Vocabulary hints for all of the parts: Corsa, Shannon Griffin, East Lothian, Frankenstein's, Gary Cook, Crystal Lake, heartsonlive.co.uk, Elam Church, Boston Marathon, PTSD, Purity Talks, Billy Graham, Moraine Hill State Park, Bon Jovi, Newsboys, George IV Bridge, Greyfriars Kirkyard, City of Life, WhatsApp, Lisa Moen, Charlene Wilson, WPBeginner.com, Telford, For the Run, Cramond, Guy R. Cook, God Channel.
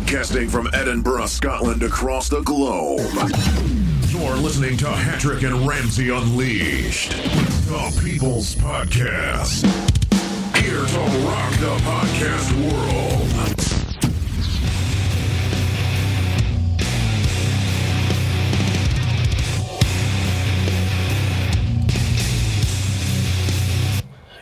Broadcasting from Edinburgh, Scotland, across the globe. You're listening to Hattrick and Ramsey Unleashed, the People's Podcast. Here to rock the podcast world.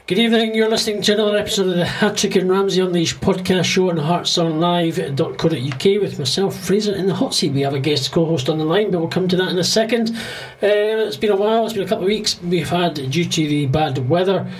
Good evening, you're listening to another episode of the Hattrick and Ramsey Unleashed podcast show on heartsonlive.co.uk with myself, Fraser, in the hot seat. We have a guest co-host on the line, but we'll come to that in a second. It's been a while, it's been a couple of weeks we've had due to the bad weather,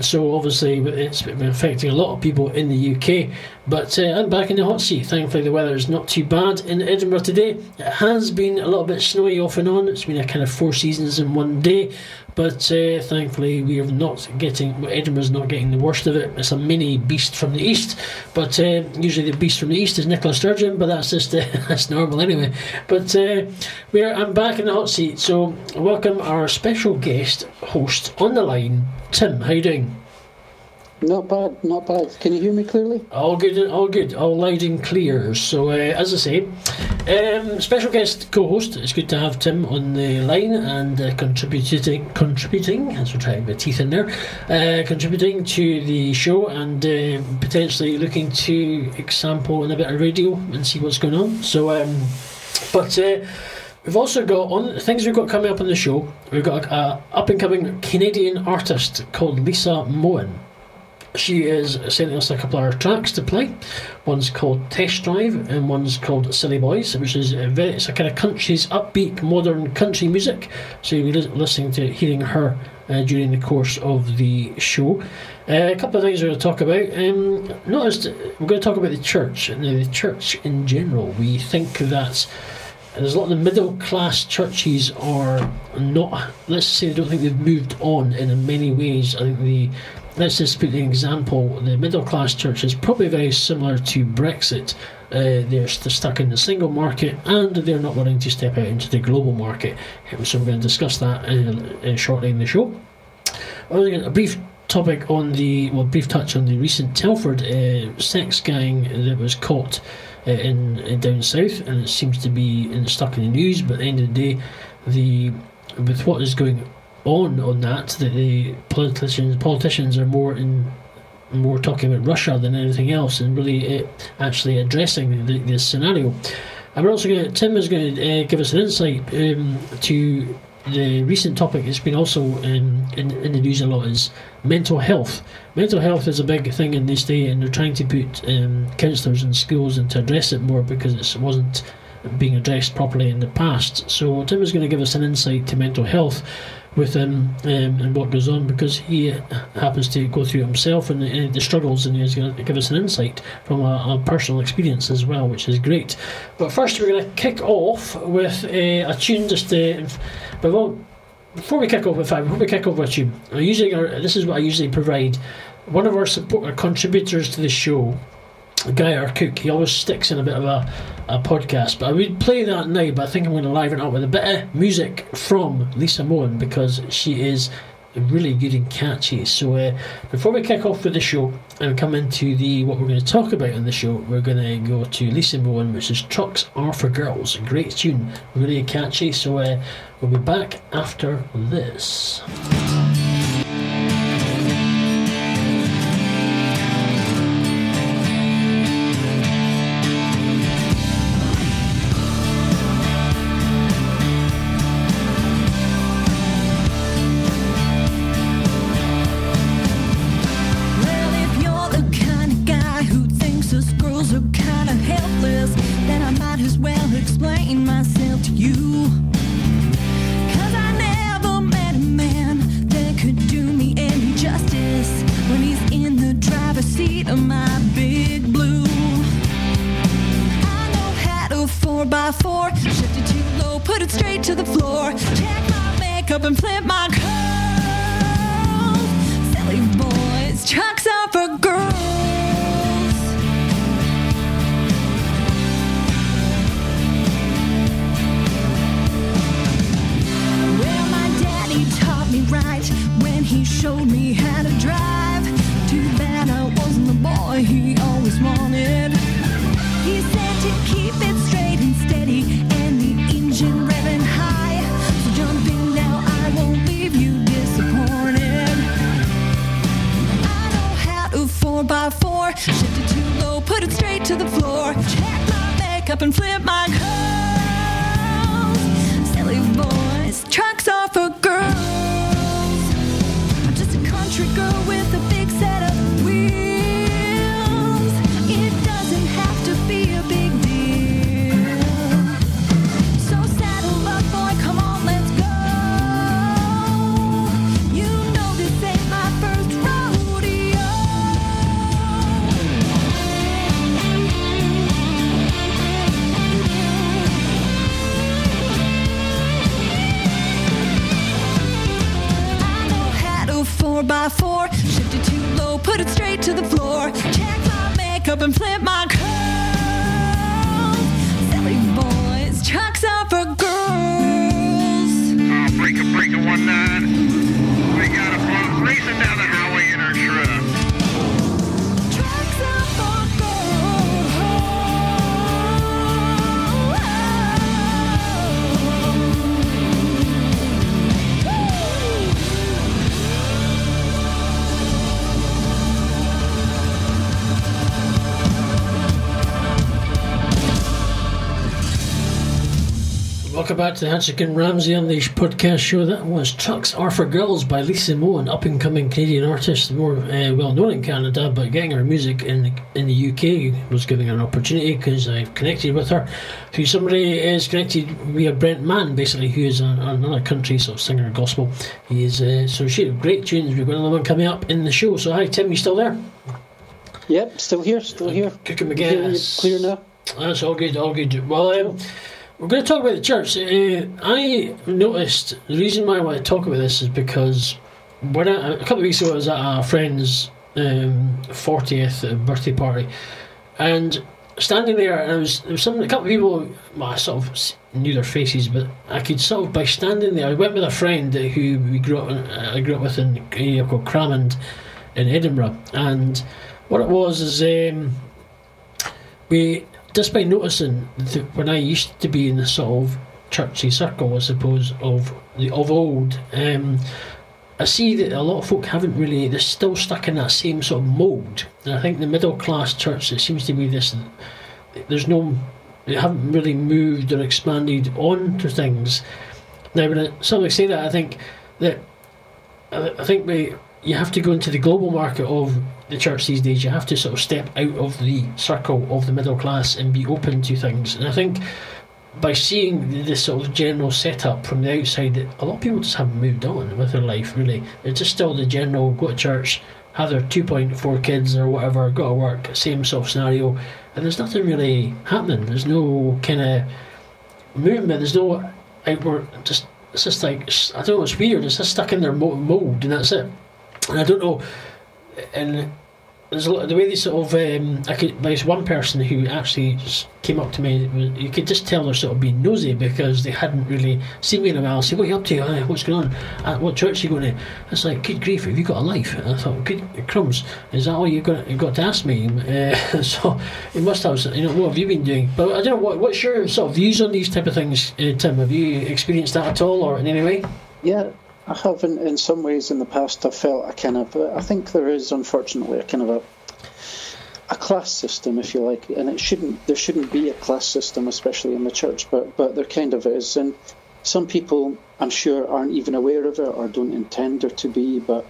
so obviously it's been affecting a lot of people in the UK. But I'm back in the hot seat. Thankfully the weather is not too bad in Edinburgh today. It has been a little bit snowy off and on. It's been a kind of four seasons in one day. But thankfully we are not getting, Edinburgh's not getting the worst of it. It's a mini beast from the east. But usually the beast from the east is Nicola Sturgeon, but that's just that's normal anyway. But I'm back in the hot seat. So welcome our special guest host on the line, Tim Hiding. Not bad, not bad. Can you hear me clearly? All good, all loud and clear. So, as I say, special guest co-host, it's good to have Tim on the line and contributing, as we're trying to get teeth in there, contributing to the show and potentially looking to example in a bit of radio and see what's going on. So, we've also got on things we've got coming up on the show. We've got an up-and-coming Canadian artist called Lisa Moen. She is sending us a couple of tracks to play. One's called Test Drive and one's called Silly Boys, which is it's a kind of country's upbeat modern country music. So you'll be listening to hearing her during the course of the show. A couple of things we're going to talk about. We're going to talk about the church and the church in general. We think that there's a lot of the middle class churches are not, let's say, I don't think they've moved on in many ways. I think let's just put an example. The middle class church is probably very similar to Brexit. They're stuck in the single market and they're not willing to step out into the global market. So we're going to discuss that shortly in the show. A brief topic on brief touch on the recent Telford sex gang that was caught in down south, and it seems to be stuck in the news. But at the end of the day, with what is going on that the politicians are more talking about Russia than anything else, and really actually addressing the scenario. And we're also Tim is going to give us an insight to the recent topic that's been also in the news a lot is mental health. Mental health is a big thing in this day, and they're trying to put counsellors in schools and to address it more because it wasn't being addressed properly in the past. So Tim is going to give us an insight to mental health with him and what goes on, because he happens to go through himself and the struggles, and he's going to give us an insight from a personal experience as well, which is great. But first we're going to kick off with a tune before we kick off with a tune, this is what I usually provide. One of our contributors to the show, Guy R. Cook, he always sticks in a bit of a podcast, but I would play that now, but I think I'm going to liven it up with a bit of music from Lisa Moen, because she is really good and catchy. So before we kick off with the show and come into what we're going to talk about on the show, we're going to go to Lisa Moen, which is Trucks Are For Girls. A great tune, really catchy. So we'll be back after this. He more. Shift it too low, put it straight to the floor. Check my makeup and flip my curls. Silly boys, tracks are for girls. I'm just a country girl with a big set of wheels. It doesn't have to be a big deal. So saddle up, boy, come on, let's go. Four by four, shift it too low, put it straight to the floor. Check my makeup and flip my curls. Silly boys, trucks are for girls. Breaker 19. We got a boat racing down the highway in our truck. Welcome back to the Hattrick and Ramsey Unleashed podcast show. That was Trucks Are For Girls by Lisa Moen, up-and-coming Canadian artist, more well-known in Canada, but getting her music in the UK was giving her an opportunity because I've connected with her through somebody is connected via Brent Mann, basically, who is another country sort of singer gospel. He is associated with great tunes. We've got another one coming up in the show. So hi, Tim, you still there? Yep, still here. Cooking again. Clear now. That's all good. Well, we're going to talk about the church. I noticed the reason why I want to talk about this is because when a couple of weeks ago I was at a friend's 40th birthday party, and standing there, and there was a couple of people. Well, I sort of knew their faces, but I could sort of, by standing there, I went with a friend who I grew up with in an area called Cramond in Edinburgh, and what it was is we. Just by noticing that when I used to be in the sort of churchy circle, I suppose, of old, I see that a lot of folk haven't really, they're still stuck in that same sort of mould. And I think the middle class church, it seems to be this, they haven't really moved or expanded on to things. Now, when somebody say that, I think you have to go into the global market of the church these days. You have to sort of step out of the circle of the middle class and be open to things. And I think by seeing this sort of general setup from the outside, that a lot of people just haven't moved on with their life, really. It's just still the general go to church, have their 2.4 kids or whatever, go to work, same sort of scenario, and there's nothing really happening. There's no kind of movement, there's no outward, just, it's just like, I don't know, it's weird, it's just stuck in their mould and that's it. And I don't know, and there's a lot, the way they sort of there's one person who actually just came up to me. You could just tell they're sort of being nosy because they hadn't really seen me in a while. I said, "What are you up to? What's going on? What church are you going to?" It's like, "Good grief, have you got a life?" And I thought, "Good crumbs, is that all you've got to ask me?" So it must have, what have you been doing? But I don't know, what's your sort of views on these type of things, Tim? Have you experienced that at all, or in any way? Yeah. I have in some ways in the past. I've felt I think there is, unfortunately, a class system, if you like, and there shouldn't be a class system, especially in the church, but there kind of is, and some people, I'm sure, aren't even aware of it or don't intend there to be, but,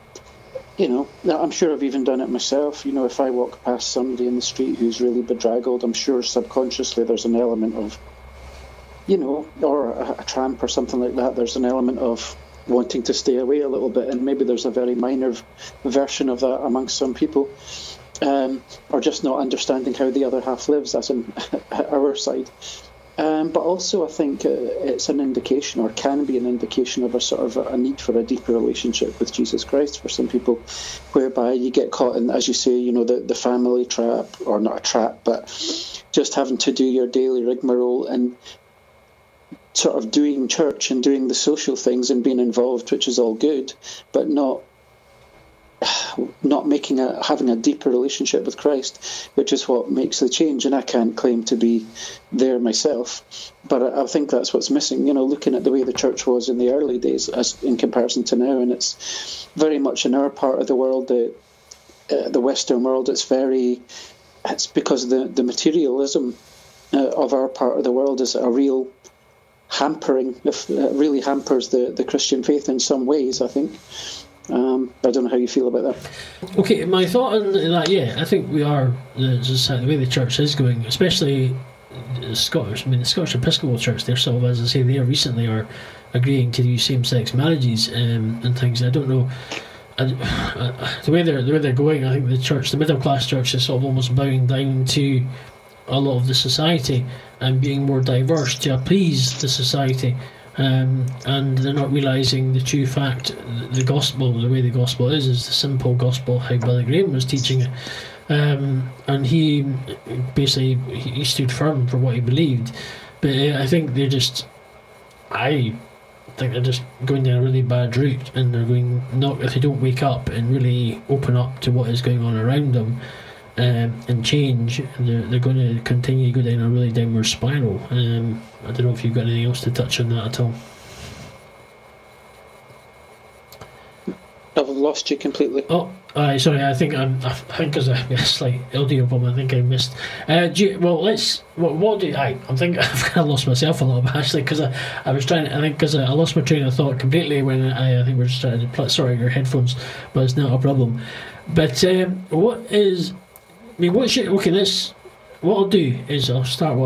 I'm sure I've even done it myself. If I walk past somebody in the street who's really bedraggled, I'm sure subconsciously there's an element of, or a tramp or something like that, there's an element of wanting to stay away a little bit, and maybe there's a very minor version of that amongst some people, or just not understanding how the other half lives, as in our side. But also I think it's an indication, or can be an indication, of a sort of a need for a deeper relationship with Jesus Christ for some people, whereby you get caught in, as you say, the family trap, or not a trap, but just having to do your daily rigmarole and sort of doing church and doing the social things and being involved, which is all good, but not having a deeper relationship with Christ, which is what makes the change. And I can't claim to be there myself, but I think that's what's missing. Looking at the way the church was in the early days as in comparison to now, and it's very much in our part of the world that the Western world, it's because the materialism of our part of the world is a real hampering, really hampers the Christian faith in some ways, I think. I don't know how you feel about that. Okay, my thought on that, I think we are, just the way the church is going, especially Scottish, I mean the Scottish Episcopal Church, they're sort of, as I say, they recently are agreeing to do same-sex marriages and things. I don't know, the way they're going, I think the church, the middle-class church, is sort of almost bowing down to a lot of the society and being more diverse to appease the society. And they're not realising the true fact, the gospel, the way the gospel is the simple gospel, how Billy Graham was teaching it. And he stood firm for what he believed. But I think they're just going down a really bad route, and they're going, not if they don't wake up and really open up to what is going on around them, and change, they're going to continue to go down a really downward spiral. I don't know if you've got anything else to touch on that at all. I've lost you completely. Oh, sorry. I think there's a slight audio problem. I think I missed. I'm thinking I've kind of lost myself a little bit actually, because I lost my train of thought completely when I think we're just trying to plug. Sorry, your headphones, but it's not a problem. But what I'll do is I'll start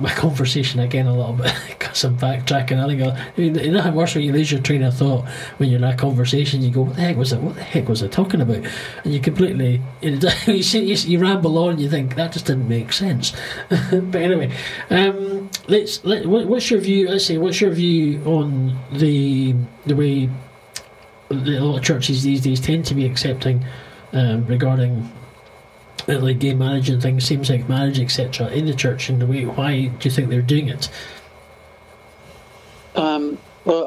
my conversation again a little bit, because I'm backtracking. I think it's nothing worse when you lose your train of thought when you're in a conversation. You go, what the heck was I talking about? And you completely, you ramble on. You think that just didn't make sense. But anyway, what's your view? Let's see, what's your view on the way that a lot of churches these days tend to be accepting regarding, like, gay marriage and things, same-sex marriage, etc., in the church, and the way, why do you think they're doing it? Well,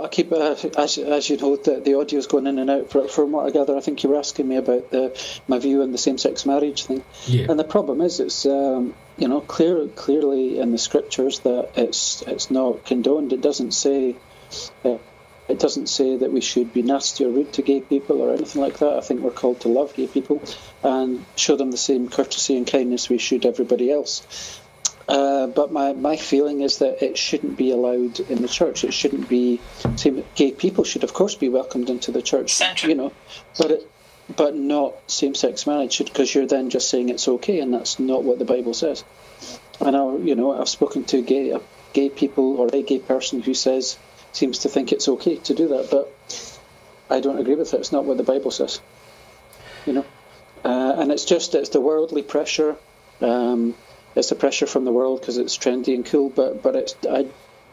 I keep, as you know, the audio's going in and out. From what I gather, I think you were asking me about my view on the same-sex marriage thing. Yeah. And the problem is, it's clearly in the scriptures that it's not condoned. It doesn't say. It doesn't say that we should be nasty or rude to gay people or anything like that. I think we're called to love gay people and show them the same courtesy and kindness we should everybody else. But my feeling is that it shouldn't be allowed in the church. It shouldn't be. Gay people should, of course, be welcomed into the church, but not same-sex marriage, because you're then just saying it's okay, and that's not what the Bible says. And I've spoken to gay people, or a gay person who seems to think it's okay to do that, but I don't agree with it. It's not what the Bible says, and it's the worldly pressure. It's the pressure from the world because it's trendy and cool, but I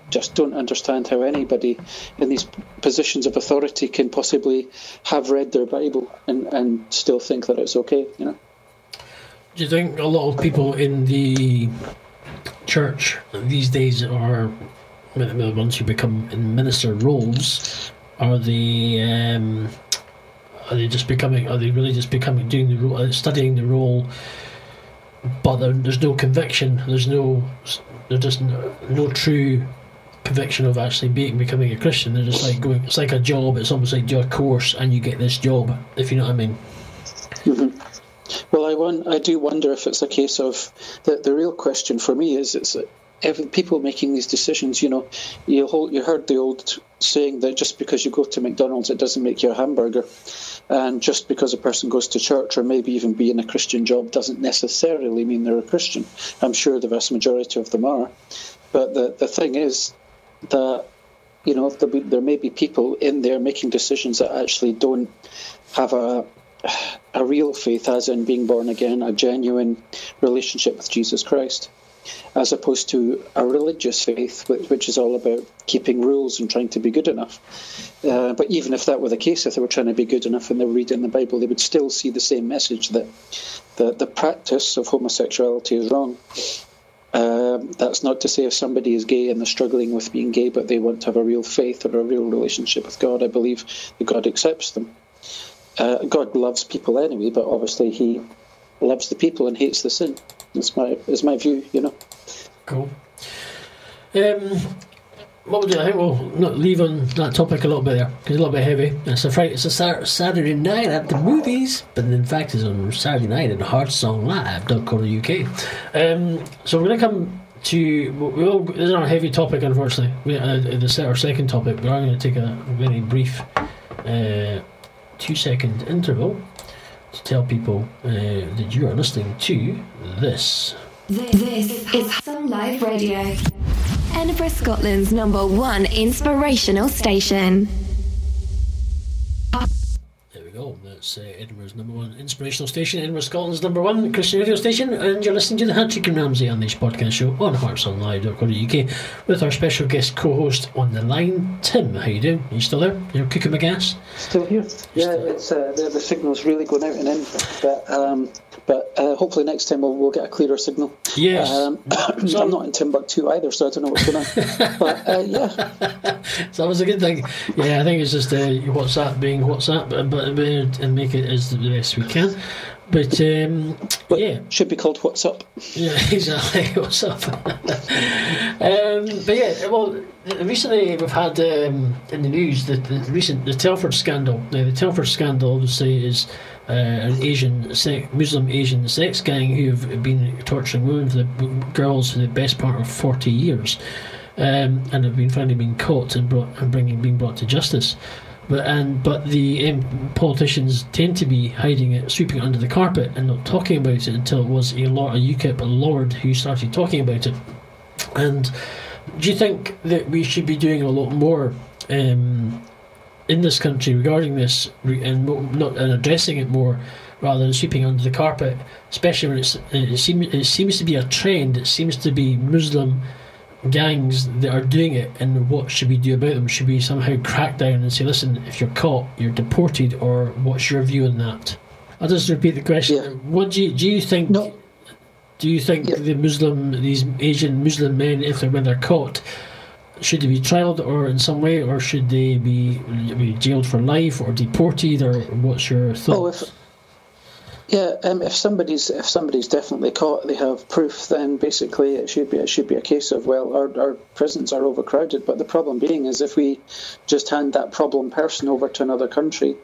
just don't understand how anybody in these positions of authority can possibly have read their Bible and still think that it's okay, Do you think a lot of people in the church these days are, once you become in minister roles, are they really just becoming doing the role, studying the role, but there's no conviction, there's just no true conviction of actually becoming a Christian. They're just like going, it's like a job, it's almost like your course and you get this job, if you know what I mean. Mm-hmm. Well, I do wonder if it's a case of, the real question for me is, it's people making these decisions, you heard the old saying that just because you go to McDonald's, it doesn't make you a hamburger. And just because a person goes to church, or maybe even be in a Christian job, doesn't necessarily mean they're a Christian. I'm sure the vast majority of them are. But the thing is that, there may be people in there making decisions that actually don't have a real faith, as in being born again, a genuine relationship with Jesus Christ, as opposed to a religious faith, which is all about keeping rules and trying to be good enough. But even if that were the case, if they were trying to be good enough and they were reading the Bible, they would still see the same message that the practice of homosexuality is wrong. That's not to say if somebody is gay and they're struggling with being gay, but they want to have a real faith or a real relationship with God, I believe that God accepts them. God loves people anyway, but obviously he loves the people and hates the sin. It's my view. Cool. What we'll do, I think we'll not leave on that topic a little bit there, because it's a little bit heavy. It's a Saturday night at the movies, but in fact it's on Saturday night at heartsonlive.co.uk. So we're going to come to... this is our heavy topic, unfortunately. Our second topic. We are going to take a very brief 2-second interval to tell people that you are listening to this. This is Some Live Radio, Edinburgh, Scotland's #1 inspirational station. There we go. That's Edinburgh's #1 inspirational station, Edinburgh, Scotland's #1 Christian radio station, and you're listening to the Hattrick and Ramsey Unleashed podcast show on heartsonlive.co.uk with our special guest co-host on the line, Tim. How you doing? Are you still there? You're cooking my gas? Still here. It's the signal's really going out and in, but hopefully next time we'll get a clearer signal. Yes. I'm not in Timbuktu either, so I don't know what's going on. But yeah. So that was a good thing. Yeah, I think it's just WhatsApp being WhatsApp, but and make it as the best we can. But yeah, should be called What's Up. Yeah, exactly. What's up? But yeah, well, recently we've had in the news the Telford scandal. Now, the Telford scandal obviously is an Muslim Asian sex gang who have been torturing women, girls, for the best part of 40 years, and have been finally been caught and brought to justice. But the politicians tend to be hiding it, sweeping it under the carpet and not talking about it until it was a UKIP lord who started talking about it. And do you think that we should be doing a lot more in this country regarding this and addressing it more rather than sweeping under the carpet, especially when it seems to be a trend? It seems to be Muslim gangs that are doing it, and what should we do about them? Should we somehow crack down and say, listen, if you're caught, you're deported, or what's your view on that? I'll just repeat the question. Yeah. What do you think? No. Do you think these Asian Muslim men, when they're caught, should they be trialed or in some way, or should they be jailed for life or deported, or what's your thoughts? If somebody's definitely caught, they have proof. Then basically, it should be a case of, well, our prisons are overcrowded. But the problem being is, if we just hand that problem person over to another country,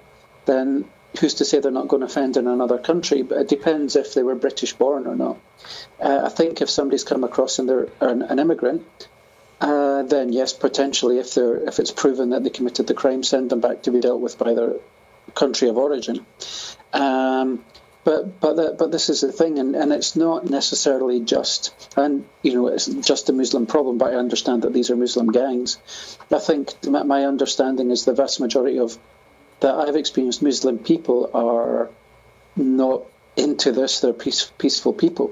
then who's to say they're not going to offend in another country? But it depends if they were British born or not. I think if somebody's come across and they're an immigrant, then yes, potentially, if it's proven that they committed the crime, send them back to be dealt with by their country of origin. But this is the thing, and it's not necessarily it's just a Muslim problem, but I understand that these are Muslim gangs. I think my understanding is the vast majority of that I've experienced Muslim people are not into this. They're peaceful people,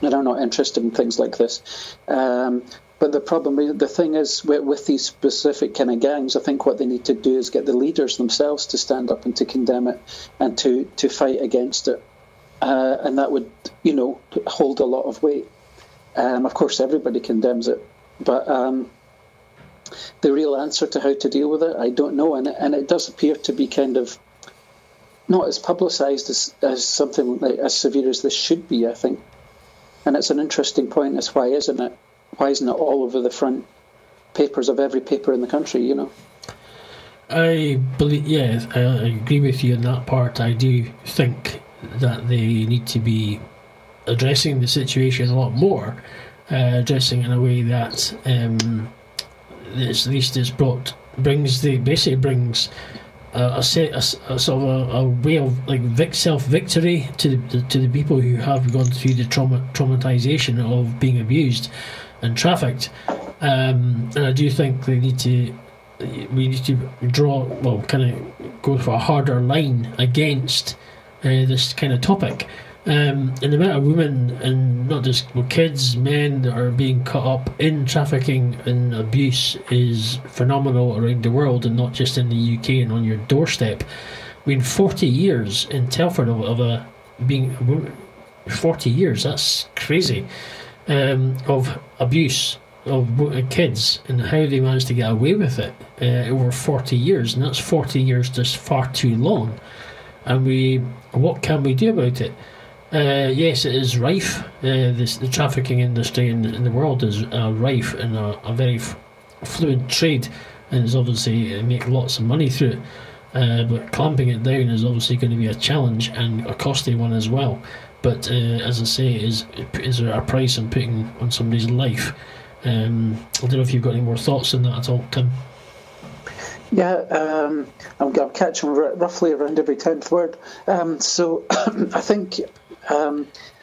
and are not interested in things like this. But the thing is, with these specific kind of gangs, I think what they need to do is get the leaders themselves to stand up and to condemn it and to fight against it. And that would, hold a lot of weight. Of course, everybody condemns it. But the real answer to how to deal with it, I don't know. And it does appear to be kind of not as publicised as something like as severe as this should be, I think. And it's an interesting point as why isn't it? Why isn't it all over the front papers of every paper in the country, I believe, I agree with you on that part. I do think that they need to be addressing the situation a lot more, addressing in a way that at least is brings a way of like self-victory to the people who have gone through the traumatisation of being abused and trafficked, and I do think we need to go for a harder line against this kind of topic, and the amount of women, and not just kids, men, that are being caught up in trafficking and abuse is phenomenal around the world, and not just in the UK and on your doorstep. I mean, 40 years in Telford of a woman, 40 years, that's crazy. Of abuse of kids, and how they managed to get away with it over 40 years, and that's 40 years just far too long. And what can we do about it? Yes, it is rife. The trafficking industry in the world is rife, and a very fluid trade, and it's obviously make lots of money through it. But clamping it down is obviously going to be a challenge and a costly one as well. But as I say, is there a price I'm putting on somebody's life? I don't know if you've got any more thoughts on that at all, Tim. Yeah, I'm catching roughly around every 10th word. So I think, well,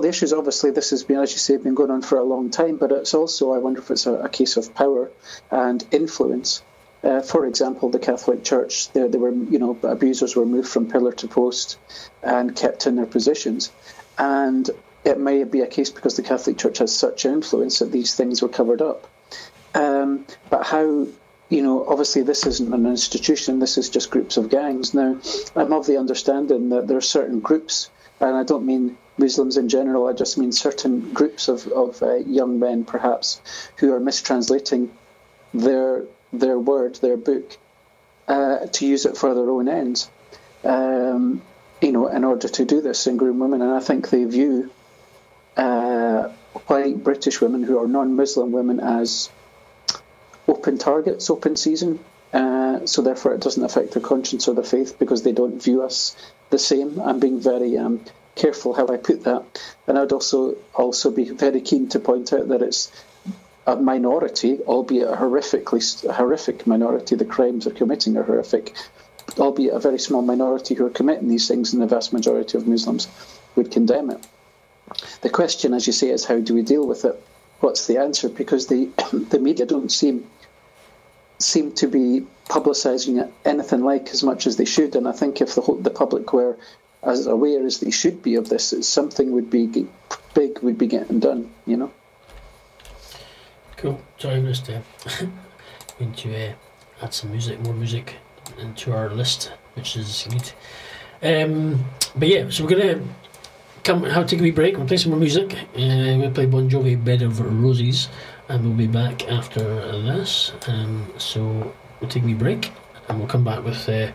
the issue is obviously this has been, as you say, been going on for a long time, but it's also, I wonder if it's a case of power and influence. For example, the Catholic Church, they were, abusers were moved from pillar to post and kept in their positions. And it may be a case because the Catholic Church has such influence that these things were covered up. But how... obviously this isn't an institution, this is just groups of gangs. Now, I'm of the understanding that there are certain groups, and I don't mean Muslims in general, I just mean certain groups of young men, perhaps, who are mistranslating their word, their book, to use it for their own ends, in order to do this and groom women. And I think they view white British women who are non-Muslim women as... open targets, open season, so therefore it doesn't affect their conscience or their faith because they don't view us the same. I'm being very careful how I put that, and I'd also be very keen to point out that it's a minority, albeit a horrific minority. The crimes they're committing are horrific, albeit a very small minority who are committing these things, and the vast majority of Muslims would condemn it. The question, as you say, is how do we deal with it? What's the answer? Because the media don't seem to be publicising it anything like as much as they should. And I think if the public were as aware as they should be of this, something would be getting done. Cool. Sorry, just going to add some more music into our list, which is neat. But yeah, so we're gonna take a wee break. We'll play some more music. We're going to play Bon Jovi, Bed of Roses, and we'll be back after this. So we'll take a wee break and we'll come back with a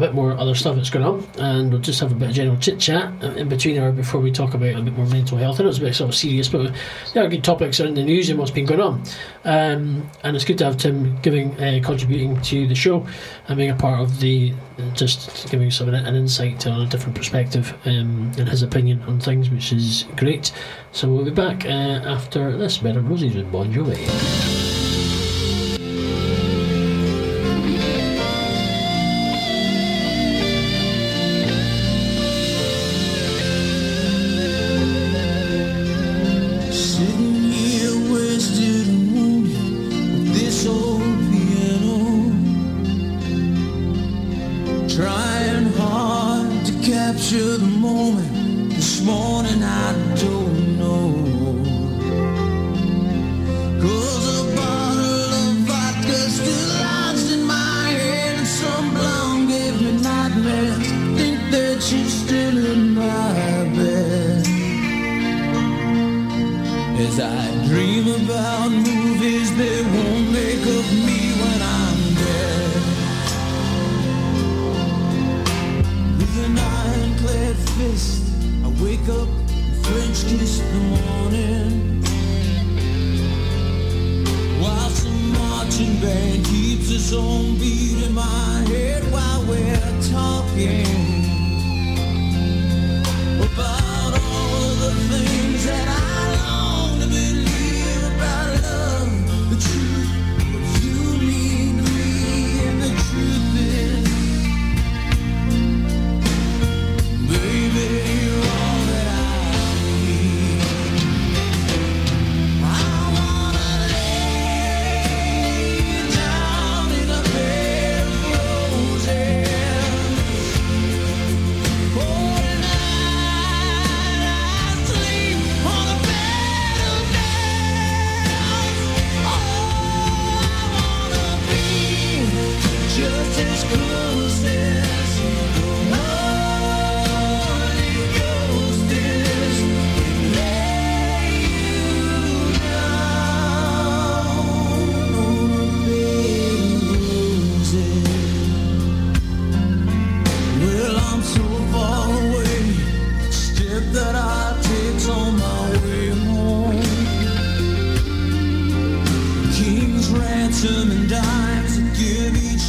bit more other stuff that's going on, and we'll just have a bit of general chit chat in between before we talk about a bit more mental health. I know it's a bit sort of serious, but there are good topics in the news and what's been going on, and it's good to have Tim contributing to the show and being a part of the, just giving us an insight on a different perspective and his opinion on things, which is great. So we'll be back after this, Bed of Roses with Bon Jovi.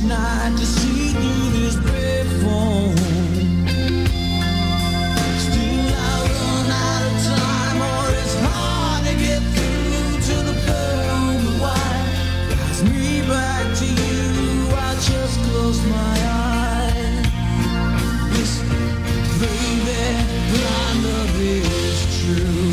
each night to see through this brave phone. Still I run out of time, or it's hard to get through to the girl in the white. Guides me back to you, I just close my eyes. Listen, baby, blind love is true.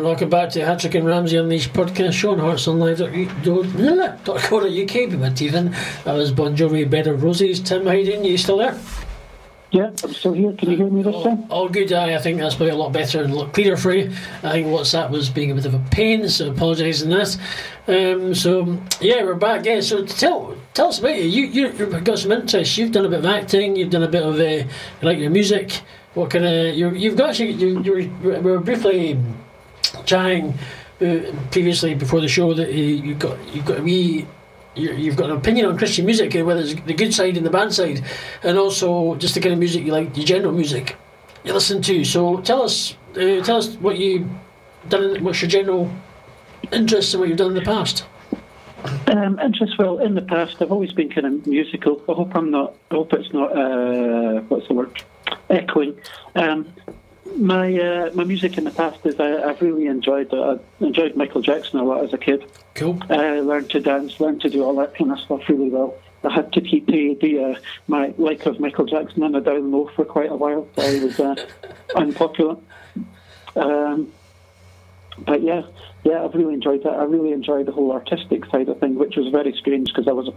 Welcome back to Hattrick and Ramsey Unleashed podcast show on heartsonlive.co.uk. With my Stephen, that was Bon Jovi, Bed of Roses. Tim Hiding, you still there? Yeah, I'm still here. Can you hear me this time? All good. I think that's probably a lot better and a lot clearer for you. I think WhatsApp was being a bit of a pain, so I apologise in that. So we're back. Yeah, so tell us about you. You've got some interest. You've done a bit of acting. You've done a bit of your music. What kind of you've got? Actually, you were briefly chatting previously before the show that you've got an opinion on Christian music, whether it's the good side and the bad side, and also just the kind of music you like, the general music you listen to. So tell us what you've done, what's your general interest and what you've done in the past. In the past I've always been kind of musical. I hope it's not echoing. My music in the past is I've really enjoyed Michael Jackson a lot as a kid. Cool. I learned to dance, learned to do all that kind of stuff really well. I had to keep my like of Michael Jackson on a down low for quite a while. So I was unpopular. But yeah, I've really enjoyed that. I really enjoyed the whole artistic side of things, which was very strange because I was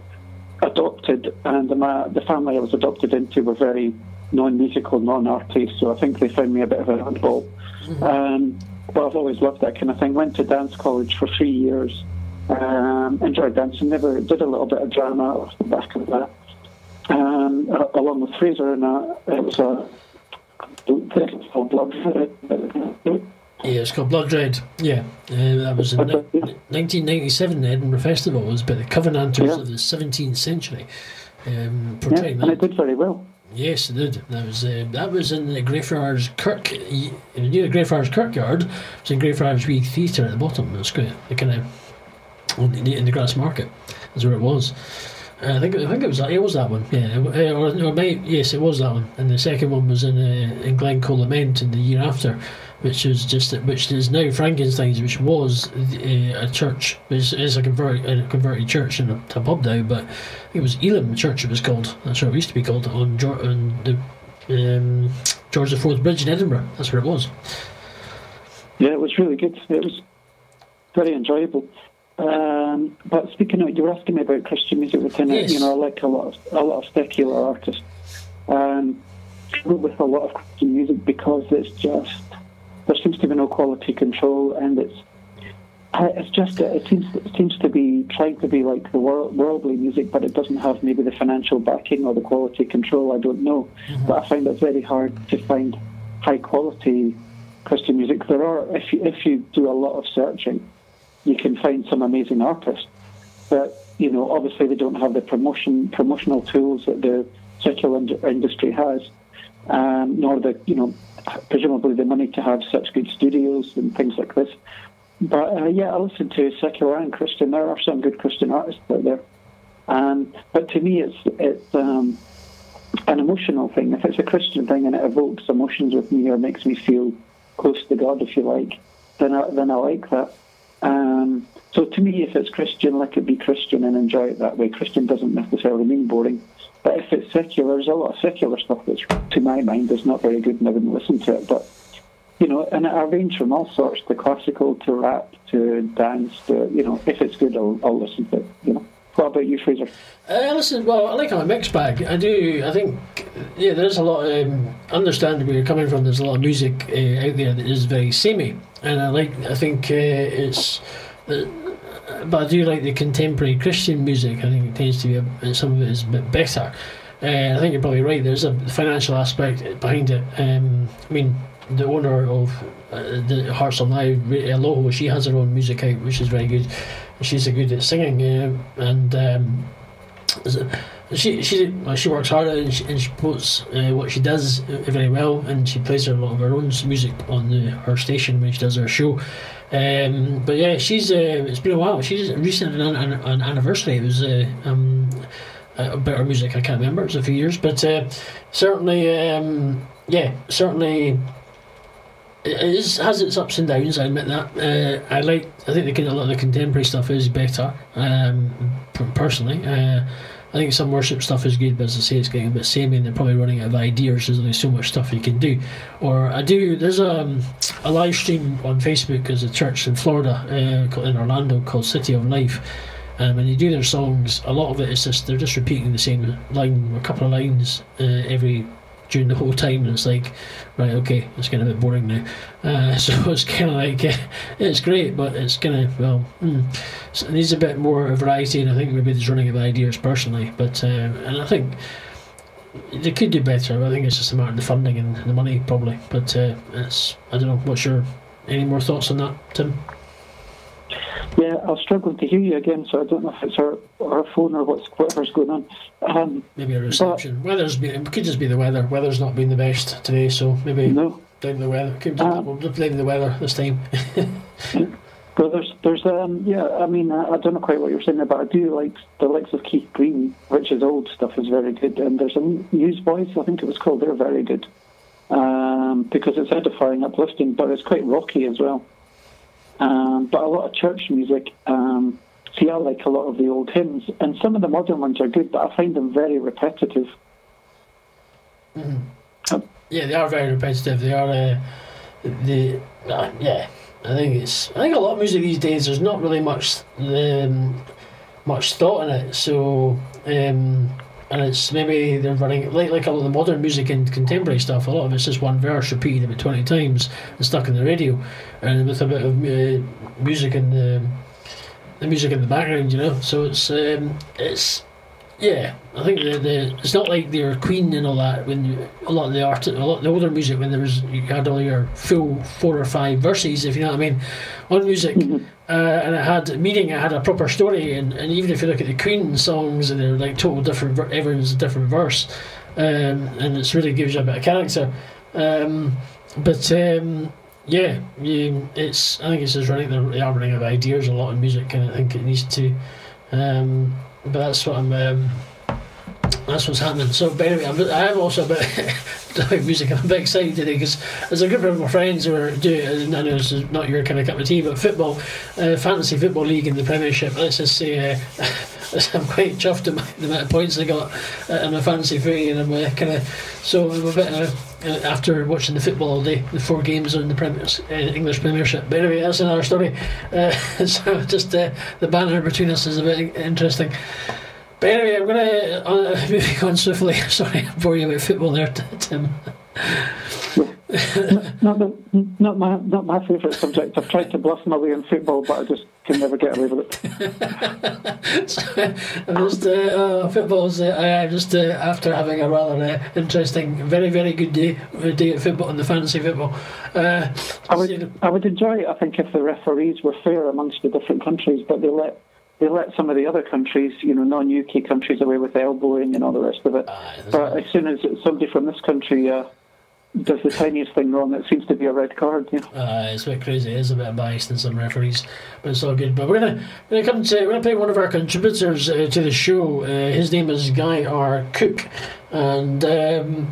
adopted, and the family I was adopted into were very non-musical, non-arty, so I think they found me a bit of a handball. But I've always loved that kind of thing. Went to dance college for 3 years, enjoyed dancing, never did a little bit of drama off the back of that. Along with Fraser and that, it was called Blood Dread. Yeah, it's called Blood Dread. Yeah, that was in 1997, the Edinburgh Festival. It was by the Covenanters of the 17th century. Portraying that. And it did very well. Yes, it did. That was in the Greyfriars Kirkyard. It was in Greyfriars Weed Theatre at the bottom. It was great. The kind of in the Grass Market is where it was. I think it was that one. Yeah, it was that one. And the second one was in Glencoe Lament in the year after, which is now Frankenstein's, which was a church, which is a converted church and a pub now. But it was Elam Church. It was called. That's what it used to be called on the George IV Bridge in Edinburgh. That's where it was. Yeah, it was really good. It was very enjoyable. But speaking of, you were asking me about Christian music within it. Yes. You know, I like a lot of secular artists. I work with a lot of Christian music because it's just there seems to be no quality control, and it seems to be trying to be like the worldly music, but it doesn't have maybe the financial backing or the quality control. I don't know, but I find it very hard to find high quality Christian music. There are, if you do a lot of searching, you can find some amazing artists, but you know, obviously they don't have the promotional tools that the secular industry has, nor the, you know, presumably the money to have such good studios and things like this. But I listen to secular and Christian. There are some good Christian artists out there, but to me, it's an emotional thing. If it's a Christian thing and it evokes emotions with me or makes me feel close to God, if you like, then I like that. So to me, if it's Christian, like it be Christian and enjoy it that way. Christian doesn't necessarily mean boring, but if it's secular, there's a lot of secular stuff that's, to my mind, is not very good, and I wouldn't listen to it. But you know, and I range from all sorts, to classical, to rap, to dance, to, you know, if it's good, I'll listen to it. You know, what about you, Fraser? I like a mixed bag. I do. I think, yeah, there's a lot. Understanding where you're coming from. There's a lot of music out there that is very samey. And I do like the contemporary Christian music. I think it tends to be some of it is a bit better. I think you're probably right. There's a financial aspect behind it. I mean, the owner of the Hearts on Live, Aloho, she has her own music out, which is very good. She's good at singing, she works hard and she promotes what she does very well, and she plays a lot of her own music on her station when she does her show. But yeah, it's been a while. She's recently had an anniversary. It was about her music. I can't remember. It was a few years, but certainly. It has its ups and downs, I admit that. I think a lot of the contemporary stuff is better, personally. I think some worship stuff is good, but as I say, it's getting a bit samey, and they're probably running out of ideas. There's only so much stuff you can do. There's a live stream on Facebook as a church in Florida, in Orlando, called City of Life. And when they do their songs, a lot of it is they're just repeating the same line, a couple of lines during the whole time, and it's like, right, okay, it's getting a bit boring now. So it's kind of like, it's great, but it's kind of, so it needs a bit more variety, and I think maybe there's running out of ideas personally, but, and I think they could do better, but I think it's just a matter of the funding and the money, probably, but I don't know, any more thoughts on that, Tim? Yeah, I was struggling to hear you again, so I don't know if it's our phone or whatever's going on. Maybe a reception. It could just be the weather. Weather's not been the best today, so maybe blame the weather. We'll blame the weather this time. Well, I don't know quite what you're saying there, but I do like the likes of Keith Green, which is old stuff, is very good. And there's a Newsboys, I think it was called, they're very good. Because it's edifying, uplifting, but it's quite rocky as well. But a lot of church music, I like a lot of the old hymns, and some of the modern ones are good, but I find them very repetitive. Yeah, they are very repetitive. They are I think a lot of music these days, there's not really much thought in it. So and it's maybe they're running like a lot of the modern music and contemporary stuff. A lot of it's just one verse repeated about 20 times and stuck in the radio, and with a bit of music and the music in the background, you know. So it's yeah. I think it's not like they were Queen and all that. A lot of the older music, when you had all your full 4 or 5 verses, if you know what I mean, on music, mm-hmm. And it had meaning. It had a proper story, and even if you look at the Queen songs, and they're like total different. Everyone's a different verse, and it really gives you a bit of character. I think it's just running of ideas a lot in music, and I think it needs to. But that's what I'm. That's what's happening. So, but anyway, I'm also a bit doing music. I'm a bit excited today because there's a group of my friends who are doing. I know this is not your kind of cup of tea, but football, fantasy football league in the Premiership. Let's just say I'm quite chuffed at the amount of points I got in my fantasy footy, and I'm kind of so I'm a bit after watching the football all day, the 4 games on the English Premiership. But anyway, that's another story. So just the banter between us is a bit interesting. But anyway, I'm going to move on swiftly. Sorry, I bore you about football there, Tim. Not my favourite subject. I've tried to bluff my way in football, but I just can never get away with it. So, I'm just football's. I'm just after having a rather interesting, very very good day at football, and the fantasy football. I would enjoy it, I think, if the referees were fair amongst the different countries, but they let some of the other countries, you know, non-UK countries, away with elbowing and all the rest of it. But as soon as somebody from this country does the tiniest thing wrong, it seems to be a red card. Yeah, it's a bit crazy. It is a bit biased in some referees, but it's all good. But we're gonna play one of our contributors to the show. His name is Guy R. Cook, and.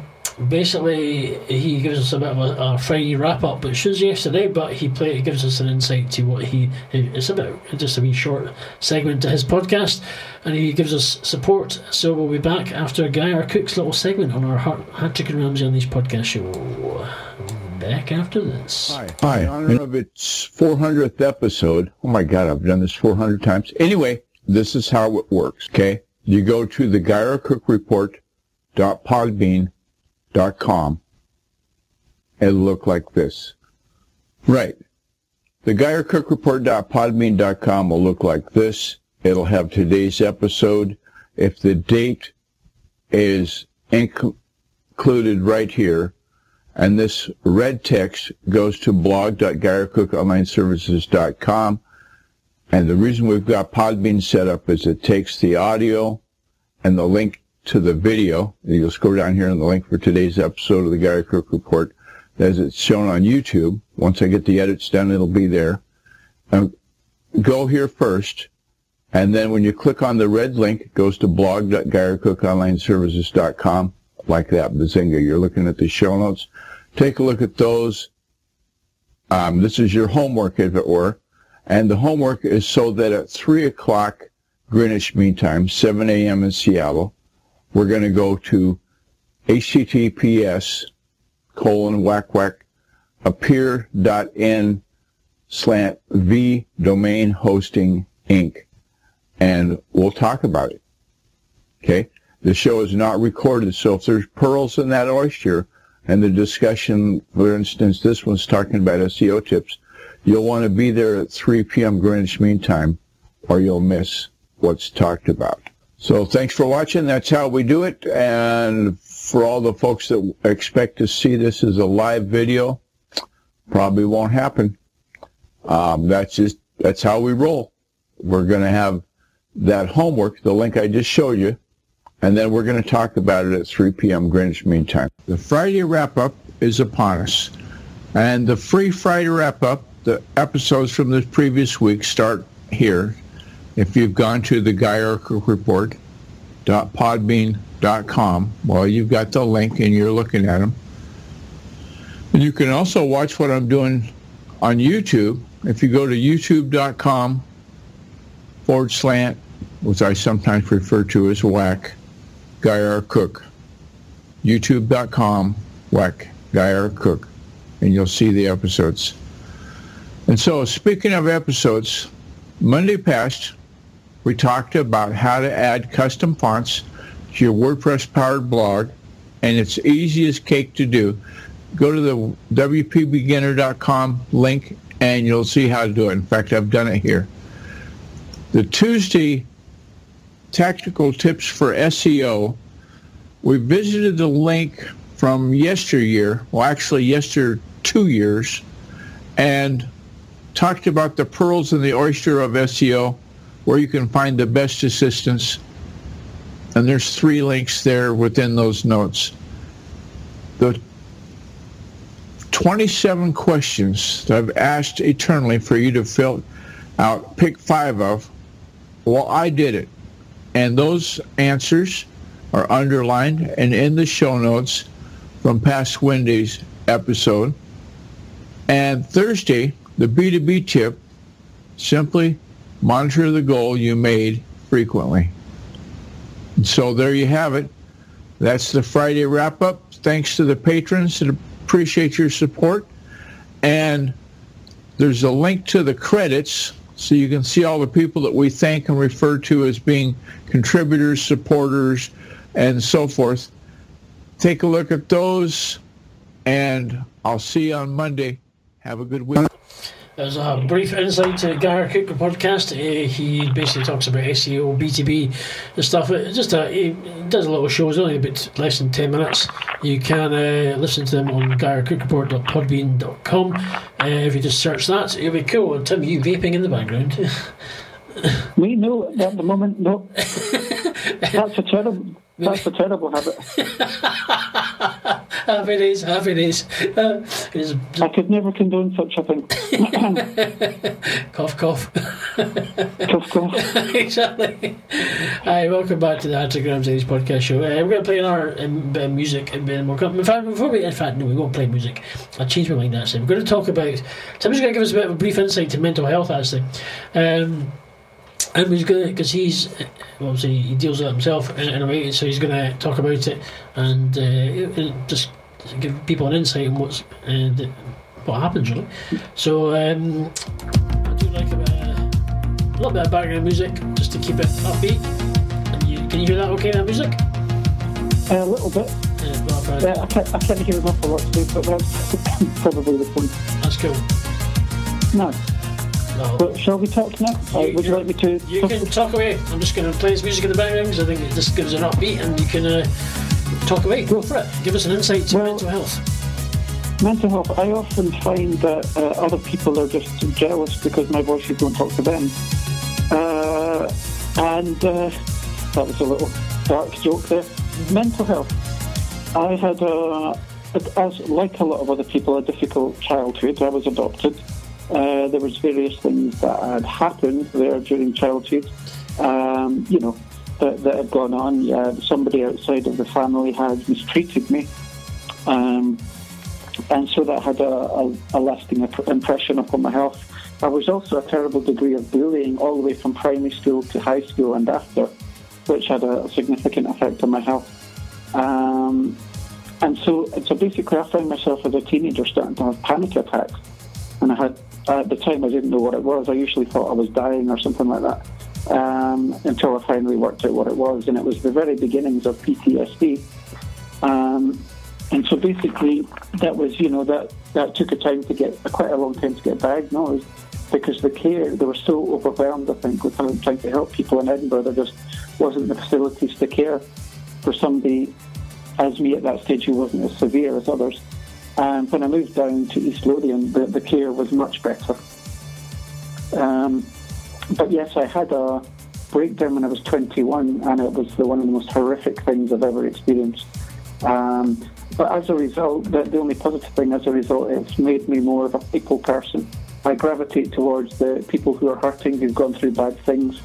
Basically, he gives us a bit of a Friday wrap up, which was yesterday. But he gives us an insight to what it's about. Just a wee short segment to his podcast, and he gives us support. So we'll be back after Guy R. Cook's little segment on our Hattrick and Ramsey Unleashed podcast show. Back after this. Hi. In honor of its 400th episode. Oh my God, I've done this 400 times. Anyway, this is how it works. Okay, you go to the GuyerCookReport.PodMean.com and look like this. Right. The GuyerCookReport.PodMean.com will look like this. It'll have today's episode. If the date is included right here, and this red text goes to blog.GuyerCookOnlineServices.com, and the reason we've got Podbean set up is it takes the audio and the link to the video. You'll scroll down here on the link for today's episode of the Gary Cook Report as it's shown on YouTube. Once I get the edits done, it'll be there. Go here first, and then when you click on the red link, it goes to blog.GuyerCookOnlineServices.com, like that, bazinga. You're looking at the show notes. Take a look at those. This is your homework, if it were, and the homework is so that at 3 o'clock Greenwich Mean Time, 7 a.m. in Seattle, we're going to go to https://appear.n/v-domain-hosting-inc, and we'll talk about it. Okay? The show is not recorded, so if there's pearls in that oyster, and the discussion, for instance, this one's talking about SEO tips, you'll want to be there at 3 p.m. Greenwich Mean Time, or you'll miss what's talked about. So thanks for watching. That's how we do it. And for all the folks that expect to see this as a live video, probably won't happen. That's how we roll. We're going to have that homework, the link I just showed you, and then we're going to talk about it at 3 p.m. Greenwich Mean Time. The Friday wrap-up is upon us. And the free Friday wrap-up, the episodes from the previous week start here. If you've gone to the GuyerCookReport.PodMean.com, well, you've got the link and you're looking at them. And you can also watch what I'm doing on YouTube. If you go to youtube.com/, which I sometimes refer to as WAC, Guy R. Cook. youtube.com/, WAC, Guy R. Cook. And you'll see the episodes. And so, speaking of episodes, Monday past, we talked about how to add custom fonts to your WordPress-powered blog, and it's easy as cake to do. Go to the wpbeginner.com link, and you'll see how to do it. In fact, I've done it here. The Tuesday Tactical Tips for SEO, we visited the link from yesteryear, well, actually yester 2 years, and talked about the pearls and the oyster of SEO, where you can find the best assistance. And there's 3 links there within those notes. The 27 questions that I've asked eternally for you to fill out, pick 5 of, well, I did it. And those answers are underlined and in the show notes from past Wednesday's episode. And Thursday, the B2B tip, simply monitor the goal you made frequently. And so there you have it. That's the Friday wrap-up. Thanks to the patrons that appreciate your support. And there's a link to the credits so you can see all the people that we thank and refer to as being contributors, supporters, and so forth. Take a look at those, and I'll see you on Monday. Have a good week. There's a brief insight to Guy R. Cook, the podcast. He basically talks about SEO, B2B and stuff. He does a lot of shows, only a bit less than 10 minutes. You can listen to them on GuyerCookReport.PodMean.com. If you just search that, it'll be cool. And Tim, you vaping in the background? We know at the moment, no. That's a terrible habit. Half it is. I could never condone such a thing. Cough, cough. Cough, cough. Exactly. Hi, welcome back to the Hattrick and Ramsey's podcast show. We're going to play another bit of music. We won't play music. I changed my mind that time. We're going to talk about... Somebody's going to give us a bit of a brief insight to mental health, actually. And he's going to, because he's obviously he deals with it himself in a way, so he's going to talk about it and just give people an insight on what happens, really. So I do like a little bit of background music just to keep it upbeat. And can you hear that? Okay, that music? A little bit. I can't give enough for what to do, but that's probably the point. That's cool. No. But shall we talk now? Would you like me to? You can talk away. I'm just going to play this music in the background because I think it just gives an upbeat, and you can talk away. Go for it. Give us an insight to mental health. Mental health. I often find that other people are just jealous because my voices don't talk to them. That was a little dark joke there. Mental health. I had, as like a lot of other people, a difficult childhood. I was adopted. There was various things that had happened there during childhood, that had gone on. Somebody outside of the family had mistreated me, and so that had a lasting impression upon my health. I was also a terrible degree of bullying all the way from primary school to high school and after, which had a significant effect on my health. And so basically I found myself as a teenager starting to have panic attacks. And I had, at the time, I didn't know what it was. I usually thought I was dying or something like that, until I finally worked out what it was. And it was the very beginnings of PTSD. And so basically, that was, that took quite a long time to get diagnosed because the care, they were so overwhelmed, I think, with trying to help people in Edinburgh. There just wasn't the facilities to care for somebody as me at that stage who wasn't as severe as others. And when I moved down to East Lothian, the care was much better. But yes, I had a breakdown when I was 21, and it was one of the most horrific things I've ever experienced. But as a result, the only positive thing as a result, it's made me more of a people person. I gravitate towards the people who are hurting, who've gone through bad things,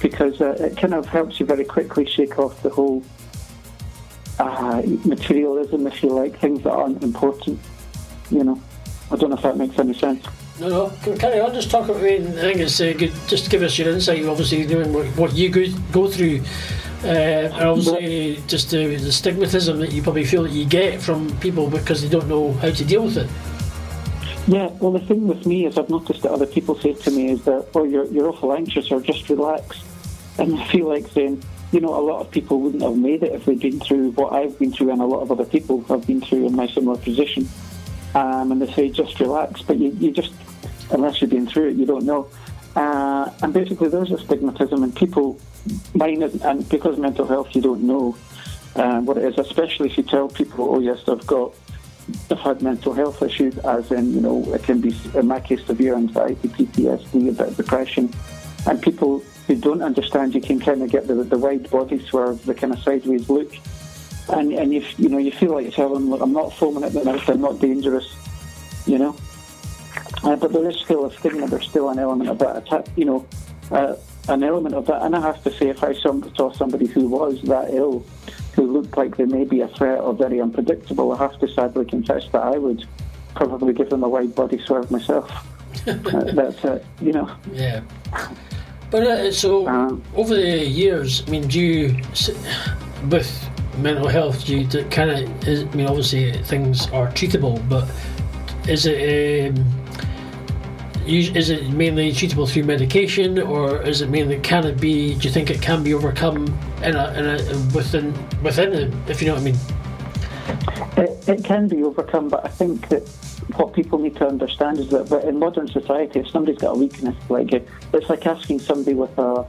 because it kind of helps you very quickly shake off the whole materialism, if you like, things that aren't important. I don't know if that makes any sense. No, carry on, just talk about it. I think it's good, just give us your insight, obviously, doing what you go through, and obviously just the stigmatism that you probably feel that you get from people because they don't know how to deal with it. Yeah, well, the thing with me is I've noticed that other people say to me is that, oh, you're awful anxious, or just relax. And I feel like saying, you know, a lot of people wouldn't have made it if they'd been through what I've been through, and a lot of other people have been through in my similar position. And they say, just relax, but you just, unless you've been through it, you don't know. And basically there's a stigmatism, and people, mine isn't, and because mental health, you don't know what it is, especially if you tell people, oh yes, I've had mental health issues, as in, you know, it can be, in my case, severe anxiety, PTSD, a bit of depression. And people who don't understand, you can kind of get the wide body swerve, the kind of sideways look. And you know, you feel like telling them, look, I'm not foaming at the mouth, I'm not dangerous, you know. But there is still a stigma, there's still an element of that, you know, an element of that. And I have to say, if I saw somebody who was that ill, who looked like they may be a threat or very unpredictable, I have to sadly confess that I would probably give them a wide body swerve myself. That's it, you know. Yeah. But so over the years, I mean, do you, with mental health, do you kind of, I mean, obviously things are treatable, but is it mainly treatable through medication, or is it mainly, can it be, do you think it can be overcome within, if you know what I mean? It can be overcome, but I think that what people need to understand is that in modern society, if somebody's got a weakness, like it's like asking somebody with a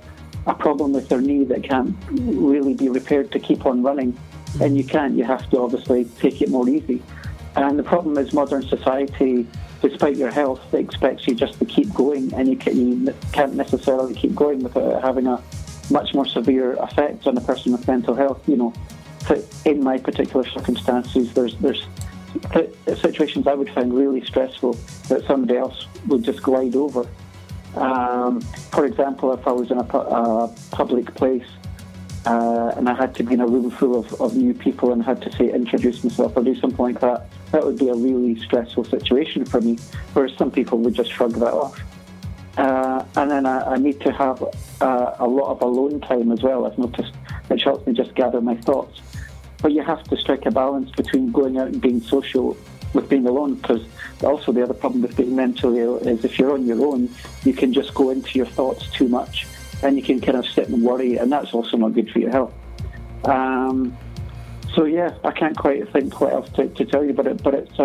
problem with their knee that can't really be repaired to keep on running, and you have to obviously take it more easy. And the problem is modern society, despite your health, they expects you just to keep going, and you can't necessarily keep going without having a much more severe effect on a person with mental health, you know. So in my particular circumstances, there's situations I would find really stressful that somebody else would just glide over. For example, if I was in a public place and I had to be in a room full of new people and had to, say, introduce myself or do something like that, that would be a really stressful situation for me, whereas some people would just shrug that off. And then I need to have a lot of alone time as well, I've noticed, which helps me just gather my thoughts. But you have to strike a balance between going out and being social with being alone, because also the other problem with being mentally ill is if you're on your own, you can just go into your thoughts too much and you can kind of sit and worry, and that's also not good for your health. So yeah, I can't quite think what else to tell you about it, but it's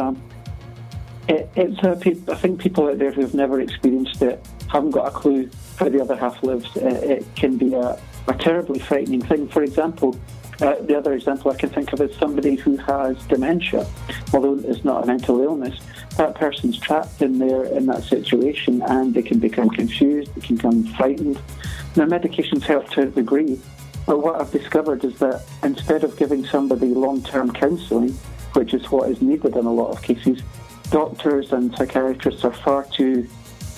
I think people out there who've never experienced it haven't got a clue how the other half lives. It can be a terribly frightening thing. For example, the other example I can think of is somebody who has dementia, although it's not a mental illness. That person's trapped in there in that situation, and they can become confused, they can become frightened. Now, medications help to a degree, but what I've discovered is that instead of giving somebody long-term counselling, which is what is needed in a lot of cases, doctors and psychiatrists are far too